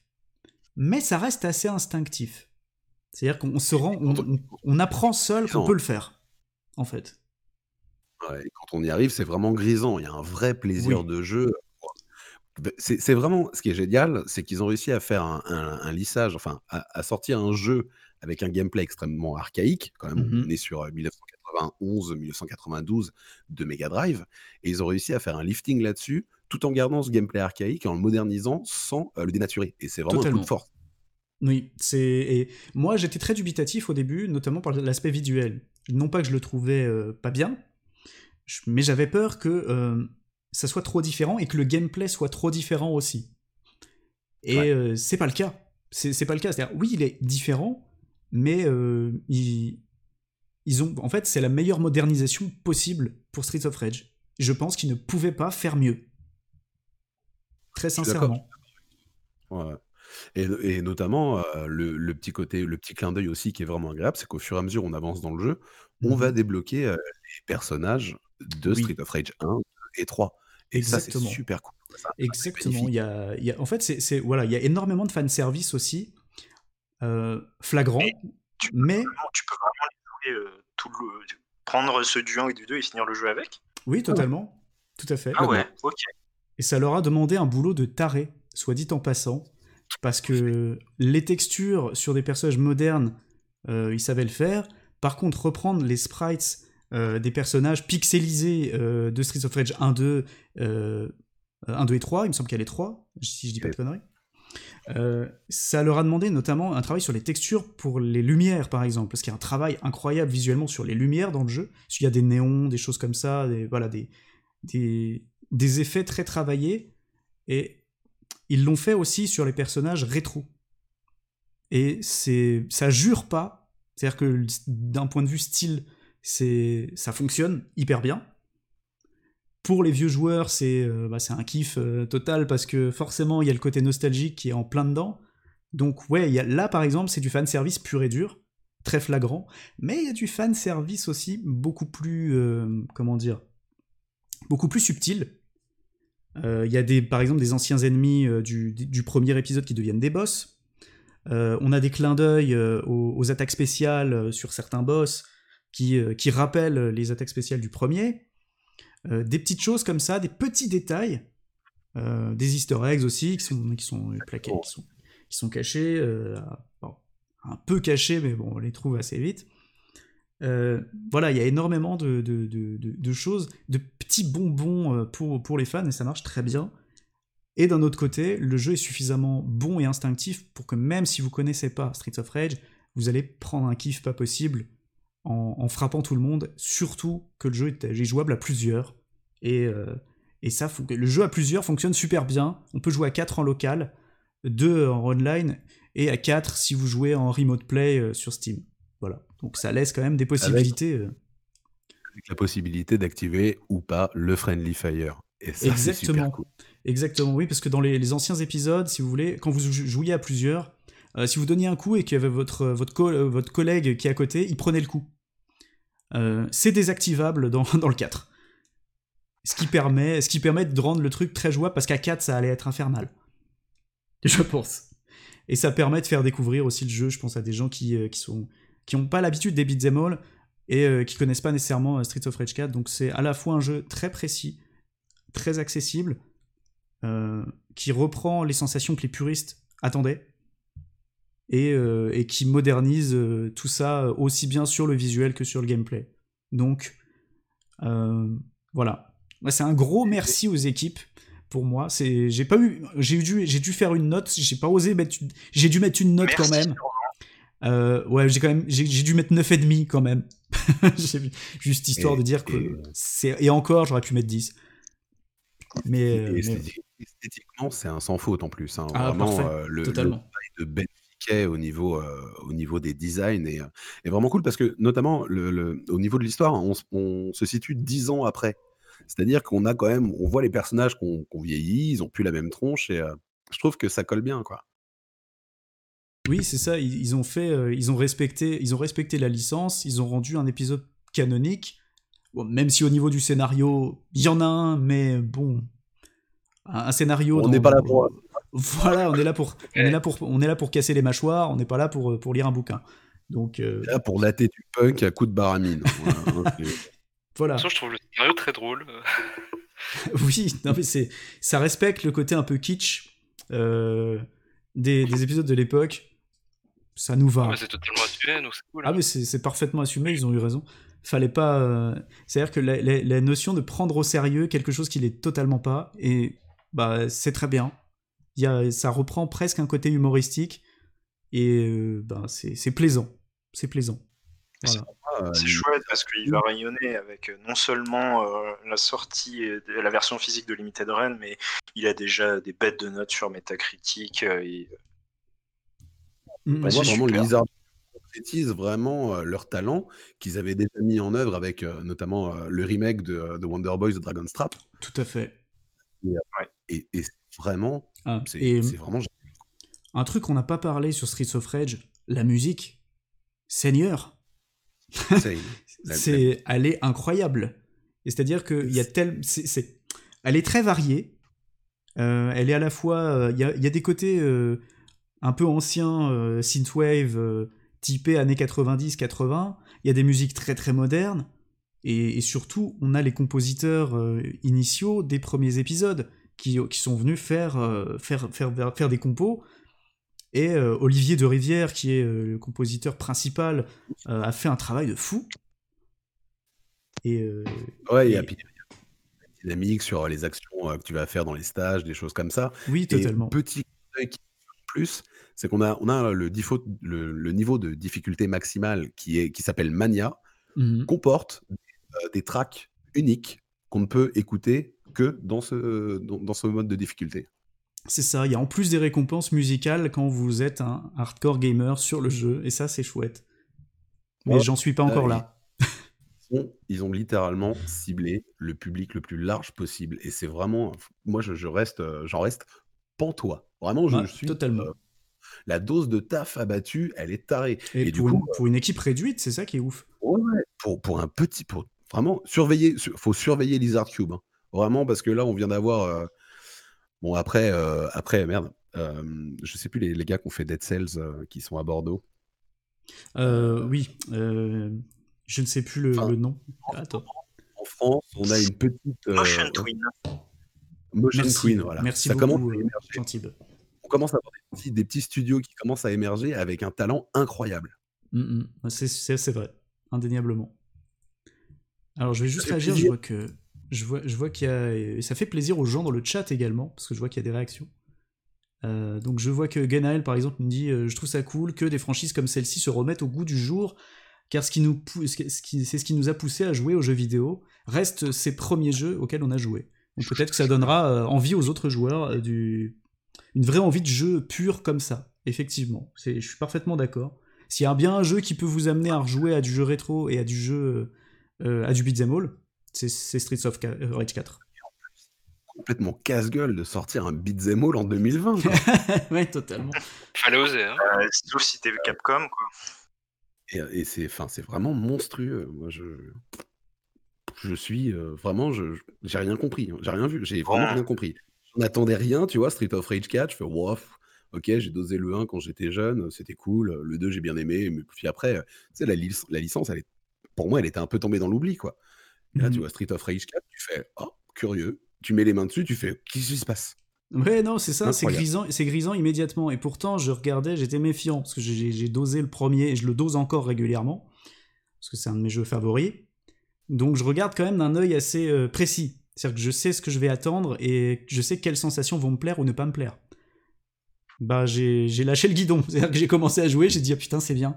mais ça reste assez instinctif. C'est-à-dire qu'on se rend, on, on, on apprend seul qu'on peut le faire, en fait. Ouais, et quand on y arrive, c'est vraiment grisant. Il y a un vrai plaisir oui. de jeu. C'est, c'est vraiment ce qui est génial, c'est qu'ils ont réussi à faire un, un, un lissage, enfin à, à sortir un jeu avec un gameplay extrêmement archaïque, quand même. Mm-hmm. On est sur dix-neuf cent quatre-vingt-onze dix-neuf cent quatre-vingt-douze de Mega Drive, et ils ont réussi à faire un lifting là-dessus, tout en gardant ce gameplay archaïque, en le modernisant sans euh, le dénaturer. Et c'est vraiment Totalement. un coup de force. Oui, c'est. Et moi, j'étais très dubitatif au début, notamment par l'aspect visuel. Non pas que je le trouvais euh, pas bien, je... mais j'avais peur que. Euh... ça soit trop différent et que le gameplay soit trop différent aussi. Et ouais. euh, c'est pas le cas. C'est, c'est pas le cas. C'est-à-dire, oui, il est différent, mais euh, ils, ils ont. En fait, c'est la meilleure modernisation possible pour Streets of Rage. Je pense qu'ils ne pouvaient pas faire mieux. Très sincèrement. Ouais. Et, le- et notamment, euh, le, le petit côté, le petit clin d'œil aussi qui est vraiment agréable, c'est qu'au fur et à mesure on avance dans le jeu, on va Mhm. débloquer euh, les personnages de Street Oui, of Rage un, deux et trois. Et ça, c'est exactement. super cool. Ça, ça, c'est Exactement. Il y magnifique. a, il y a- en fait, c'est, c'est- voilà, il y a énormément de fanservice aussi, euh, Mais flagrant, tu peux mais vraiment, tu peux vraiment les jouer, euh, tout le, prendre ceux du un et du deux et finir le jeu avec? oui, Ah ouais, totalement. Tout à fait. Ah ouais, complètement. ok. Et ça leur a demandé un boulot de taré, soit dit en passant, parce que les textures sur des personnages modernes, euh, ils savaient le faire. Par contre, reprendre les sprites euh, des personnages pixelisés euh, de Streets of Rage un, deux, euh, un, deux et trois, il me semble qu'il y a les trois, si je dis pas de conneries. Euh, ça leur a demandé notamment un travail sur les textures pour les lumières, par exemple, parce qu'il y a un travail incroyable visuellement sur les lumières dans le jeu. Il y a des néons, des choses comme ça, des, voilà, des, des, des effets très travaillés. Et ils l'ont fait aussi sur les personnages rétro. Et c'est, ça jure pas. C'est-à-dire que le- d'un point de vue style, c'est, ça fonctionne hyper bien. Pour les vieux joueurs, c'est euh, bah, c'est un kiff euh, total parce que forcément, il y a le côté nostalgique qui est en plein dedans. Donc, ouais, il y a, là, par exemple, c'est du fanservice pur et dur, très flagrant. Mais il y a du fanservice aussi beaucoup plus, euh, comment dire, beaucoup plus subtil. Euh, Il y a des, par exemple des anciens ennemis euh, du, du premier épisode qui deviennent des boss. Euh, on a des clins d'œil euh, aux, aux attaques spéciales euh, sur certains boss qui, euh, qui rappellent les attaques spéciales du premier. Euh, des petites choses comme ça, des petits détails, euh, des easter eggs aussi qui sont, qui sont plaqués, Bon, qui sont, qui sont cachés, euh, bon, un peu cachés, mais bon, on les trouve assez vite. Euh, voilà, il y a énormément de, de, de, de- de choses, de petits bonbons euh, pour, pour les fans, et ça marche très bien. Et d'un autre côté, le jeu est suffisamment bon et instinctif pour que même si vous connaissez pas Streets of Rage, vous allez prendre un kiff pas possible en, en frappant tout le monde, surtout que le jeu est, est jouable à plusieurs. Et, euh, et ça, faut que- le jeu à plusieurs fonctionne super bien. On peut jouer à quatre en local, deux en online, et à quatre si vous jouez en remote play euh, sur Steam. Voilà. Donc ça laisse quand même des avec possibilités. euh. avec la possibilité d'activer ou pas le Friendly Fire. Et ça, c'est super Exactement. cool. Exactement, oui, parce que dans les, les anciens épisodes, si vous voulez, quand vous jou- jouiez à plusieurs, euh, si vous donniez un coup et qu'il y avait votre, euh, votre, co- euh, votre collègue qui est à côté, il prenait le coup. Euh, c'est désactivable dans, dans le quatre. Ce qui, permet, ce qui permet de rendre le truc très jouable, parce qu'à quatre, ça allait être infernal, je pense. Et ça permet de faire découvrir aussi le jeu, je pense, à des gens qui, euh, qui sont qui n'ont pas l'habitude des beat'em all et euh, qui connaissent pas nécessairement euh, Streets of Rage quatre. Donc c'est à la fois un jeu très précis, très accessible, euh, qui reprend les sensations que les puristes attendaient et, euh, et qui modernise euh, tout ça euh, aussi bien sur le visuel que sur le gameplay. Donc euh, voilà. Bah, c'est un gros merci aux équipes pour moi. C'est, j'ai pas eu, j'ai eu dû, j'ai dû faire une note. J'ai pas osé mettre, une- j'ai dû mettre une note quand Merci. même. Euh, ouais, j'ai quand même, j'ai j'ai dû mettre neuf et demi quand même. J'ai- Juste histoire de Et, dire et, que c'est et encore j'aurais pu mettre dix. Mais, euh, et mais esthéti- esthétiquement, c'est un sans faute en plus, hein. ah Vraiment, parfait, euh, le, le totalement. travail de Ben Fiquet au niveau, euh, au niveau des designs est, euh, est vraiment cool parce que, notamment, le, le- au niveau de l'histoire, on, s- on se situe dix ans après. C'est-à-dire qu'on a quand même, on voit les personnages qu'on qu'on vieillit, ils ont plus la même tronche et euh, je trouve que ça colle bien, quoi. Oui, c'est ça. Ils, ils ont fait, euh, ils ont respecté, ils ont respecté la licence. Ils ont rendu un épisode canonique. Bon, même si au niveau du scénario, il y en a un, mais bon, un, un scénario On n'est dans, pas là dans- pour. voilà, on est là pour, on est là pour, on est là pour casser les mâchoires. On n'est pas là pour euh, pour lire un bouquin. Donc euh, Là, pour latter du punk à coup de baramine. Voilà, hein, c'est- Façon, voilà. je trouve le scénario très drôle. euh. Oui, non mais c'est, ça respecte le côté un peu kitsch euh, des, des épisodes de l'époque. Ça nous Ah, mais va. c'est totalement assumé, donc c'est cool. Ah mais c'est c'est parfaitement assumé, ils ont eu raison. Fallait pas. euh, C'est-à-dire que la, la- la notion de prendre au sérieux quelque chose qui l'est totalement pas, et bah c'est très bien. Il Y a, ça reprend presque un côté humoristique et euh, ben c'est c'est plaisant, c'est plaisant. Mais c'est Voilà. euh, C'est chouette parce qu'il va rayonner avec euh, non seulement euh, la sortie et de- la version physique de Limited Run, mais il a déjà des bêtes de notes sur Metacritic. euh, et- Mm, Pour bah, moi, c'est vraiment, super. Lizard concrétise vraiment euh, leur talent qu'ils avaient déjà mis en œuvre avec euh, notamment euh, le remake de, euh, de Wonder Boys de Dragon's Trap. Tout à fait. Et, euh, Ouais. et- et c'est vraiment, Ah, c'est et c'est vraiment génial. Un truc qu'on n'a pas parlé sur Streets of Rage, la musique. Seigneur, c'est, c'est, elle est incroyable. Et c'est-à-dire que il y a tel, c'est, c'est, elle est très variée. Euh, elle est à la fois, il euh, y, y a des côtés euh, un peu anciens, euh, synthwave, euh, typés années quatre-vingt-dix quatre-vingts. Il y a des musiques très très modernes. Et, et surtout, on a les compositeurs euh, initiaux des premiers épisodes qui, qui sont venus faire, euh, faire, faire, faire des compos. Et euh, Olivier de Rivière, qui est euh, le compositeur principal, euh, a fait un travail de fou. Et, euh, ouais, il y a une dynamique sur les actions euh, que tu vas faire dans les stages, des choses comme ça. Oui, totalement. Et petit truc plus, c'est qu'on a, on a le, difo- le, le niveau de difficulté maximale qui, est, qui s'appelle Mania, mm-hmm. comporte euh, des tracks uniques qu'on ne peut écouter que dans ce, dans, dans ce mode de difficulté. C'est ça, il y a en plus des récompenses musicales quand vous êtes un hardcore gamer sur le jeu, et ça c'est chouette. Mais ouais, j'en suis pas euh, encore là. Ils ont, ils ont littéralement ciblé le public le plus large possible, et c'est vraiment, moi je, je reste, j'en reste pantois. Vraiment, je, ouais, je suis totalement. Euh, la dose de taf abattue, elle est tarée. Et, et pour, du coup, une, pour une équipe réduite, c'est ça qui est ouf. Ouais, pour pour un petit, pour vraiment surveiller, faut surveiller Lizard Cube, hein. Vraiment, parce que là on vient d'avoir. Euh, Bon, après, euh, après merde, euh, je sais plus les, les gars qui ont fait Dead Cells euh, qui sont à Bordeaux. Euh, oui, euh, je ne sais plus le, enfin, le nom. Attends. En France, on a une petite... Euh, Motion Twin. Motion Merci. Twin, voilà. Merci Ça beaucoup, commence à On commence à avoir des petits, des petits studios qui commencent à émerger avec un talent incroyable. Mm-hmm. C'est, c'est, c'est vrai, indéniablement. Alors, je vais juste réagir, je vois que... Je vois, je vois qu'il y a... Et ça fait plaisir aux gens dans le chat également, parce que je vois qu'il y a des réactions. Euh, donc je vois que Ganaël, par exemple, me dit euh, « Je trouve ça cool que des franchises comme celle-ci se remettent au goût du jour, car ce qui nous pou... ce qui... c'est ce qui nous a poussé à jouer aux jeux vidéo. Reste ces premiers jeux auxquels on a joué. » Donc peut-être que ça donnera euh, envie aux autres joueurs, euh, du... une vraie envie de jeu pure comme ça. Effectivement, c'est... je suis parfaitement d'accord. S'il y a bien un jeu qui peut vous amener à rejouer à du jeu rétro et à du jeu... Euh, à du beat'em all, C'est, c'est Streets of Rage quatre. Complètement casse-gueule de sortir un beat'em all en deux mille vingt. Ouais, totalement. Fallait oser. Hein. Euh, sauf si t'es Capcom, quoi. Et, et c'est, enfin, c'est vraiment monstrueux. Moi, je, je suis euh, vraiment, je, j'ai rien compris. J'ai rien vu. J'ai vraiment ouais. rien compris. J'en attendais rien, tu vois. Streets of Rage quatre, je fais wouf. Ok, j'ai dosé le un quand j'étais jeune, c'était cool. Le deux, j'ai bien aimé. Mais puis après, tu sais, la, li- la licence, elle est, pour moi, elle était un peu tombée dans l'oubli, quoi. Là, tu vois Street of Rage quatre, tu fais « Oh, curieux !» Tu mets les mains dessus, tu fais « Qu'est-ce qui se passe ?» Ouais, non, c'est ça, c'est grisant, c'est grisant immédiatement. Et pourtant, je regardais, j'étais méfiant, parce que j'ai, j'ai dosé le premier, et je le dose encore régulièrement, parce que c'est un de mes jeux favoris. Donc, je regarde quand même d'un œil assez euh, précis. C'est-à-dire que je sais ce que je vais attendre, et je sais quelles sensations vont me plaire ou ne pas me plaire. Bah, j'ai, j'ai lâché le guidon. C'est-à-dire que j'ai commencé à jouer, j'ai dit « Ah putain, c'est bien !»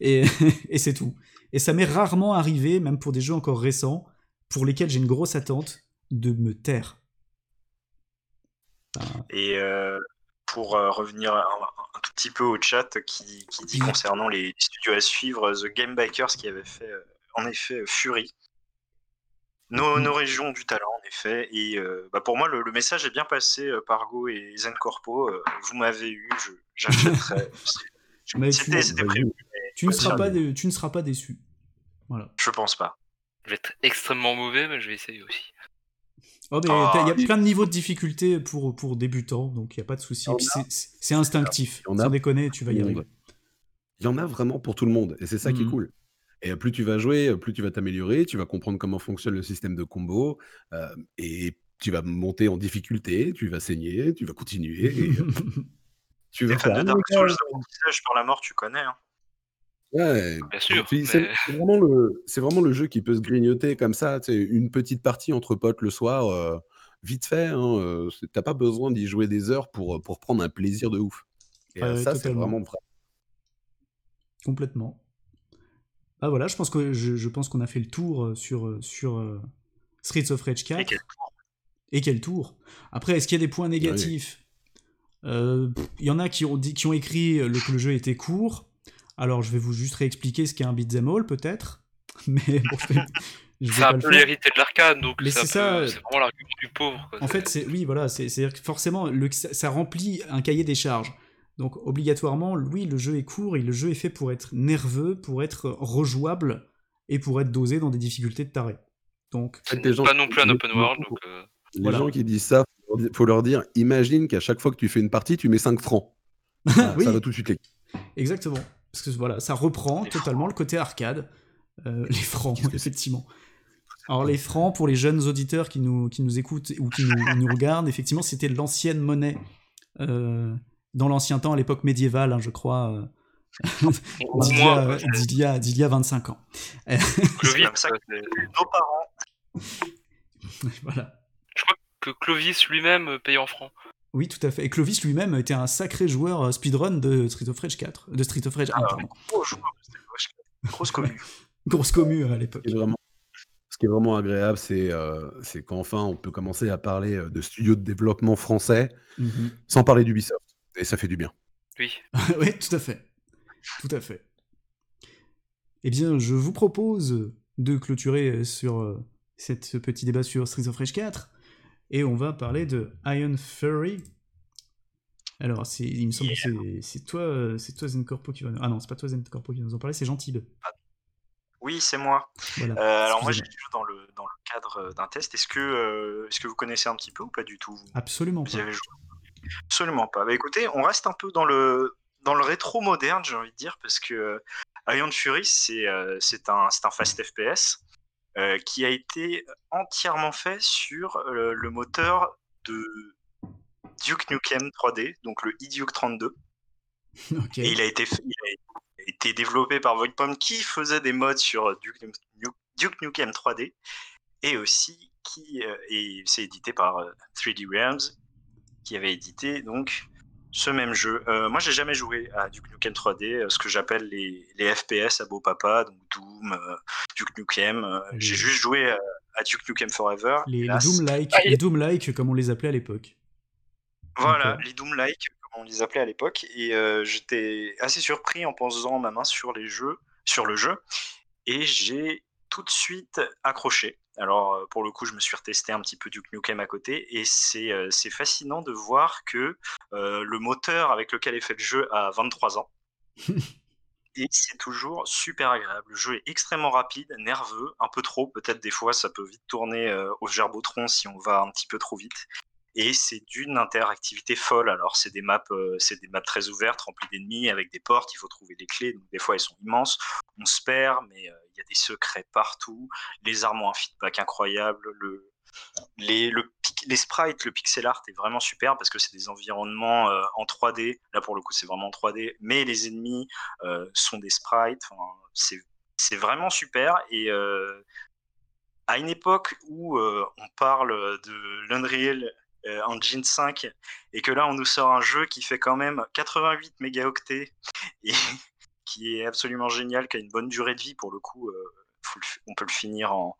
Et, et c'est tout. Et ça m'est rarement arrivé, même pour des jeux encore récents, pour lesquels j'ai une grosse attente, de me taire. Enfin... Et euh, pour euh, revenir un, un tout petit peu au chat qui, qui dit concernant les studios à suivre, The Game Bakers qui avait fait euh, en effet Fury. Nos, nos régions du talent en effet. Et euh, bah pour moi le, le message est bien passé, euh, Pargo et ZenCorpo. Euh, vous m'avez eu, je, j'achèterai. c'était, c'était, c'était prévu. Tu ne, seras pas dé- tu ne seras pas déçu. Voilà. Je pense pas. Je vais être extrêmement mauvais, mais je vais essayer aussi. Oh, mais oh, il y a mais... plein de niveaux de difficulté pour, pour débutants, donc il n'y a pas de souci. C'est, c'est instinctif. A... Sans déconner, tu vas y arriver. Il y en a vraiment pour tout le monde, et c'est ça mmh. qui est cool. Et plus tu vas jouer, plus tu vas t'améliorer, tu vas comprendre comment fonctionne le système de combo, euh, et tu vas monter en difficulté, tu vas saigner, tu vas continuer. Et... tu vas faire de Dark Souls, l'apprentissage par la mort, tu connais, hein. Ouais, bien sûr, puis, mais... c'est, c'est, vraiment le, c'est vraiment le jeu qui peut se grignoter comme ça, une petite partie entre potes le soir, euh, vite fait, hein, euh, t'as pas besoin d'y jouer des heures pour, pour prendre un plaisir de ouf. Et ah, ça, totalement. C'est vraiment vrai. Complètement. Ah voilà, je pense, que, je, je pense qu'on a fait le tour sur, sur uh, Streets of Rage quatre. Et quel tour, Et quel tour Après, est-ce qu'il y a des points négatifs ? Il euh, y en a qui ont, dit, qui ont écrit que le jeu était court. Alors, je vais vous juste réexpliquer ce qu'est un beat'em all, peut-être. Mais bon, je vais, je vais ça a un peu l'hérité de l'arcade, donc ça c'est, ça... Peu, c'est vraiment l'argument du pauvre. Quoi. En fait, c'est oui, voilà, c'est, c'est-à-dire que forcément, le, ça, ça remplit un cahier des charges. Donc obligatoirement, oui, le jeu est court et le jeu est fait pour être nerveux, pour être rejouable et pour être dosé dans des difficultés de taré. Donc c'est des gens pas non plus un open world. Donc euh... Les voilà. gens qui disent ça, faut leur dire, imagine qu'à chaque fois que tu fais une partie, tu mets cinq francs. Ça, oui. ça va tout de suite les... Exactement. Parce que voilà, ça reprend les totalement francs. Le côté arcade. Euh, les francs, effectivement. Alors les francs, pour les jeunes auditeurs qui nous, qui nous écoutent ou qui nous, nous regardent, effectivement, c'était l'ancienne monnaie. Euh, dans l'ancien temps, à l'époque médiévale, hein, je crois, euh, d'il, y a, moi, d'il, y a, d'il y a vingt-cinq ans. Je vis comme ça que nos parents. Voilà. Je crois que Clovis lui-même paye en francs. Oui, tout à fait. Et Clovis lui-même était un sacré joueur speedrun de Street of Rage quatre. De Street of Rage un, ah, pardon. Gros joueur de Street of Rage quatre. Grosse commu. Grosse commu à l'époque. Vraiment, ce qui est vraiment agréable, c'est, euh, c'est qu'enfin, on peut commencer à parler de studios de développement français, mm-hmm. sans parler d'Ubisoft. Et ça fait du bien. Oui. Oui, tout à fait. Tout à fait. Eh bien, je vous propose de clôturer sur euh, cette, ce petit débat sur Streets of Rage quatre. Et on va parler de Ion Fury. Alors, c'est, il me semble yeah. que c'est, c'est toi, c'est toi ZenCorpo qui va nous... Ah non, c'est pas toi ZenCorpo qui va nous en parler, c'est Gentil. Oui, c'est moi. Voilà. Euh, alors moi, j'ai joué dans le, dans le cadre d'un test. Est-ce que, euh, est-ce que vous connaissez un petit peu ou pas du tout vous Absolument vous pas. Avez joué Absolument pas. Bah écoutez, on reste un peu dans le, dans le rétro moderne, j'ai envie de dire, parce que euh, Ion Fury, c'est, euh, c'est, un, c'est un fast F P S. Euh, qui a été entièrement fait sur euh, le moteur de Duke Nukem trois D, donc le iDuke trente-deux. Okay. Et il a été fait, il a été développé par Voidpalm, qui faisait des mods sur Duke, Nuke, Duke Nukem trois D, et aussi qui euh, et c'est édité par euh, trois D Realms, qui avait édité donc ce même jeu. Euh, moi, j'ai jamais joué à Duke Nukem trois D, euh, ce que j'appelle les, les F P S à beau papa, donc Doom. Euh, Duke Nukem, euh, les... j'ai juste joué euh, à Duke Nukem Forever. Les, les Doom-like, ah, les Doom-like, comme on les appelait à l'époque. Voilà, okay. Les Doom-like, comme on les appelait à l'époque. Et euh, j'étais assez surpris en posant ma main sur les jeux, sur le jeu, et j'ai tout de suite accroché. Alors pour le coup, je me suis retesté un petit peu Duke Nukem à côté, et c'est euh, c'est fascinant de voir que euh, le moteur avec lequel est fait le jeu a vingt-trois ans. Et c'est toujours super agréable. Le jeu est extrêmement rapide, nerveux, un peu trop, peut-être des fois ça peut vite tourner euh, au gerbotron si on va un petit peu trop vite. Et c'est d'une interactivité folle. Alors c'est des maps, euh, c'est des maps très ouvertes, remplies d'ennemis, avec des portes, il faut trouver des clés, donc des fois elles sont immenses. On se perd, mais il euh, y a des secrets partout. Les armes ont un feedback incroyable, le... Les, le, les sprites, le pixel art est vraiment super parce que c'est des environnements euh, en trois D, là pour le coup c'est vraiment en trois D, mais les ennemis euh, sont des sprites, enfin, c'est, c'est vraiment super. Et euh, à une époque où euh, on parle de l'Unreal euh, Engine cinq et que là on nous sort un jeu qui fait quand même quatre-vingt-huit mégaoctets et qui est absolument génial, qui a une bonne durée de vie pour le coup, euh, faut le, on peut le finir en...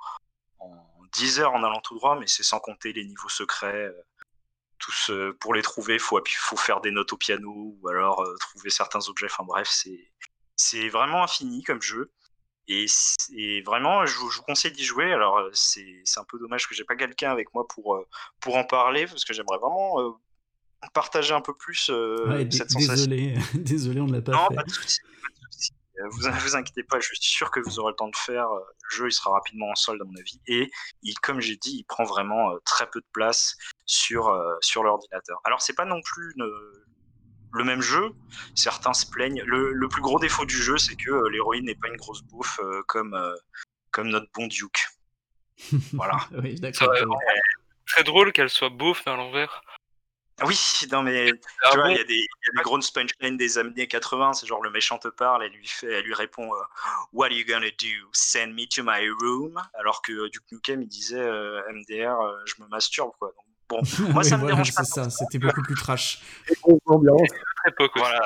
en dix heures en allant tout droit, mais c'est sans compter les niveaux secrets. Tous, euh, pour les trouver, il faut, faut faire des notes au piano ou alors euh, trouver certains objets. Enfin bref, c'est, c'est vraiment infini comme jeu. Et, et vraiment, je vous, je vous conseille d'y jouer. Alors c'est, c'est un peu dommage que j'ai pas quelqu'un avec moi pour, euh, pour en parler, parce que j'aimerais vraiment euh, partager un peu plus euh, ouais, d- cette sensation. Désolé, désolé on ne l'a pas non, fait. Non, pas de soucis. Vous ne vous inquiétez pas, je suis sûr que vous aurez le temps de faire. Le jeu, il sera rapidement en solde, à mon avis. Et il, comme j'ai dit, il prend vraiment euh, très peu de place sur, euh, sur l'ordinateur. Alors, ce n'est pas non plus une, le même jeu. Certains se plaignent. Le, le plus gros défaut du jeu, c'est que euh, l'héroïne n'est pas une grosse bouffe euh, comme, euh, comme notre bon Duke. Voilà. Oui, d'accord. Euh, ouais. Très drôle qu'elle soit bouffe, mais à l'envers. Oui, non mais ah tu vois, il bon y a des, des grosses punchlines des années quatre-vingts, c'est genre le méchant te parle et lui fait, elle lui répond euh, What are you gonna do? Send me to my room? Alors que euh, Duke Nukem il disait euh, M D R, euh, je me masturbe quoi. Donc, bon, moi ça me voilà, dérange c'est pas. Ça, c'était beaucoup plus trash. Voilà,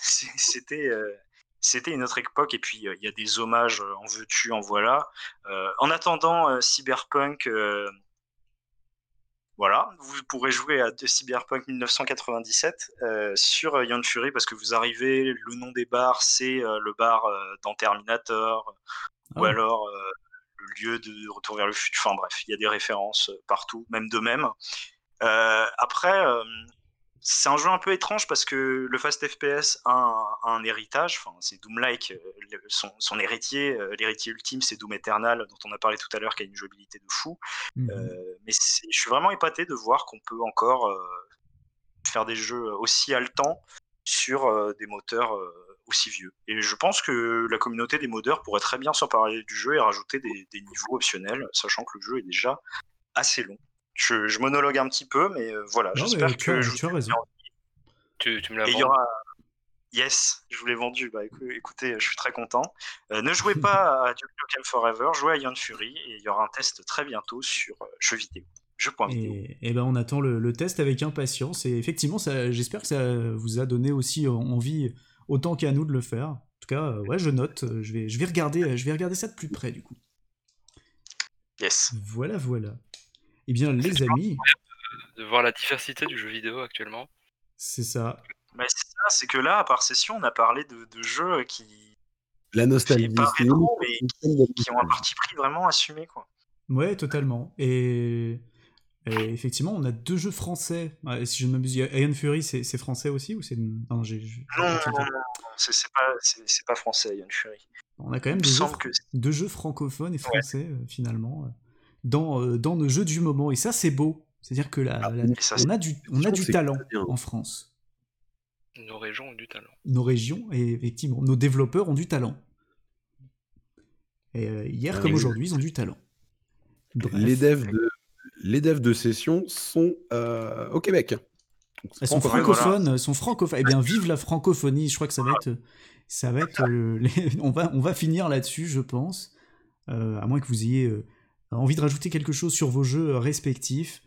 c'était euh, c'était une autre époque et puis il euh, y a des hommages euh, en veux-tu, en voilà. Euh, en attendant euh, Cyberpunk. Euh, Voilà, vous pourrez jouer à Cyberpunk dix-neuf cent quatre-vingt-dix-sept euh, sur Ion Fury parce que vous arrivez, le nom des bars, c'est euh, le bar euh, dans Terminator ah. ou alors euh, le lieu de Retour vers le futur. Enfin bref, il y a des références partout, même de même. Euh, après, euh, c'est un jeu un peu étrange parce que le Fast F P S a un, un héritage, enfin, c'est Doom-like, son, son héritier, l'héritier ultime c'est Doom Eternal dont on a parlé tout à l'heure qui a une jouabilité de fou, mmh. euh, mais je suis vraiment épaté de voir qu'on peut encore euh, faire des jeux aussi haletants sur euh, des moteurs euh, aussi vieux. Et je pense que la communauté des modeurs pourrait très bien s'emparer du jeu et rajouter des, des niveaux optionnels, sachant que le jeu est déjà assez long. Je, je monologue un petit peu, mais euh, voilà, non, j'espère mais que... Je tu as raison. Tu, tu me l'as et vendu. Il y aura... Yes, je vous l'ai vendu. Bah, écoutez, je suis très content. Euh, ne jouez pas à Duke Nukem Forever, jouez à Ion Fury, et il y aura un test très bientôt sur euh, jeux vidéo. Je et, et ben on attend le, le test avec impatience et effectivement ça, j'espère que ça vous a donné aussi envie autant qu'à nous de le faire. En tout cas ouais je note, je vais, je vais regarder, je vais regarder ça de plus près du coup. Yes. Voilà voilà. Et bien les c'est amis de voir la diversité du jeu vidéo actuellement. C'est ça. Bah, c'est ça, c'est que là à part Session on a parlé de, de jeux qui la nostalgie qui, trop, mais qui, qui ont un parti pris vraiment assumé quoi. Ouais totalement et Et effectivement, on a deux jeux français. Ah, si je ne m'abuse, Ion Fury, c'est, c'est français aussi ou c'est non, j'ai, j'ai... non, non, non, non. C'est, c'est pas, c'est, c'est pas français, Ion Fury. On a quand même deux jeux, que... deux jeux francophones et français ouais. finalement dans dans nos jeux du moment. Et ça, c'est beau. C'est-à-dire que la, ah, la... Ça, on a du on a du talent en France. Nos régions ont du talent. Nos régions et effectivement, nos développeurs ont du talent. Et euh, hier ouais, comme aujourd'hui, ils ont du talent. Bref. Les devs de Les devs de Session sont euh, au Québec. Elles sont francophones, voilà. sont francophones. Eh bien, vive la francophonie. Je crois que ça va être, ça va être. Euh, les... on va, on va finir là-dessus, je pense. Euh, à moins que vous ayez euh, envie de rajouter quelque chose sur vos jeux respectifs.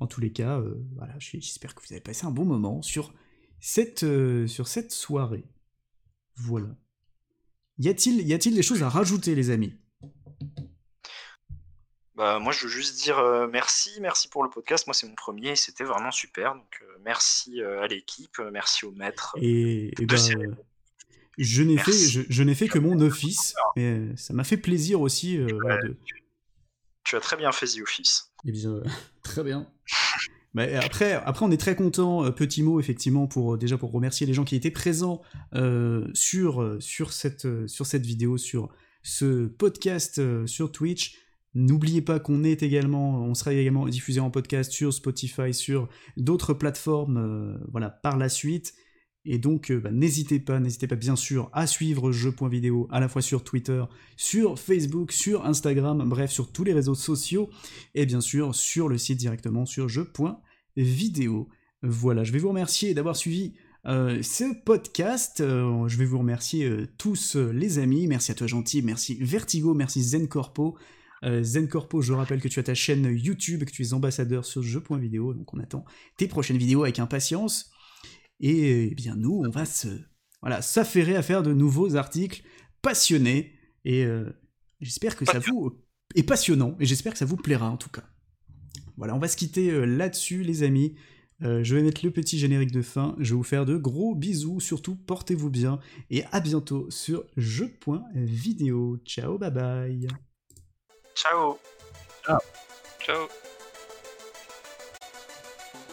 En tous les cas, euh, voilà. J'espère que vous avez passé un bon moment sur cette, euh, sur cette soirée. Voilà. Y a-t-il, y a-t-il des choses à rajouter, les amis? Bah, moi je veux juste dire euh, merci, merci pour le podcast, moi c'est mon premier, c'était vraiment super, donc euh, merci euh, à l'équipe, euh, merci au maître. Et, et bah, je, n'ai fait, je, je n'ai fait que mon office, mais ça m'a fait plaisir aussi. Euh, bah, de... tu, tu as très bien fait The Office. Eh bien, euh, très bien. Bah, après, après on est très content, euh, petit mot effectivement, pour, euh, déjà pour remercier les gens qui étaient présents euh, sur, euh, sur, cette, euh, sur cette vidéo, sur ce podcast, euh, sur Twitch. N'oubliez pas qu'on est également, on sera également diffusé en podcast sur Spotify, sur d'autres plateformes, euh, voilà, par la suite. Et donc, euh, bah, n'hésitez pas, n'hésitez pas bien sûr à suivre jeu.vidéo à la fois sur Twitter, sur Facebook, sur Instagram, bref, sur tous les réseaux sociaux et bien sûr sur le site directement sur jeu.vidéo. Voilà, je vais vous remercier d'avoir suivi euh, ce podcast. Euh, je vais vous remercier euh, tous euh, les amis. Merci à toi Gentil, merci Vertigoh, merci ZenCorpo. Euh, ZenCorpo, je rappelle que tu as ta chaîne YouTube, que tu es ambassadeur sur jeu.vidéo, donc on attend tes prochaines vidéos avec impatience. Et eh bien nous, on va se, voilà, s'affairer à faire de nouveaux articles passionnés et euh, j'espère que Passion. ça vous est passionnant et j'espère que ça vous plaira en tout cas. Voilà, on va se quitter euh, là-dessus, les amis. Euh, je vais mettre le petit générique de fin. Je vais vous faire de gros bisous. Surtout, portez-vous bien et à bientôt sur jeu.vidéo. Ciao, bye bye. Ciao. Ciao. Ciao.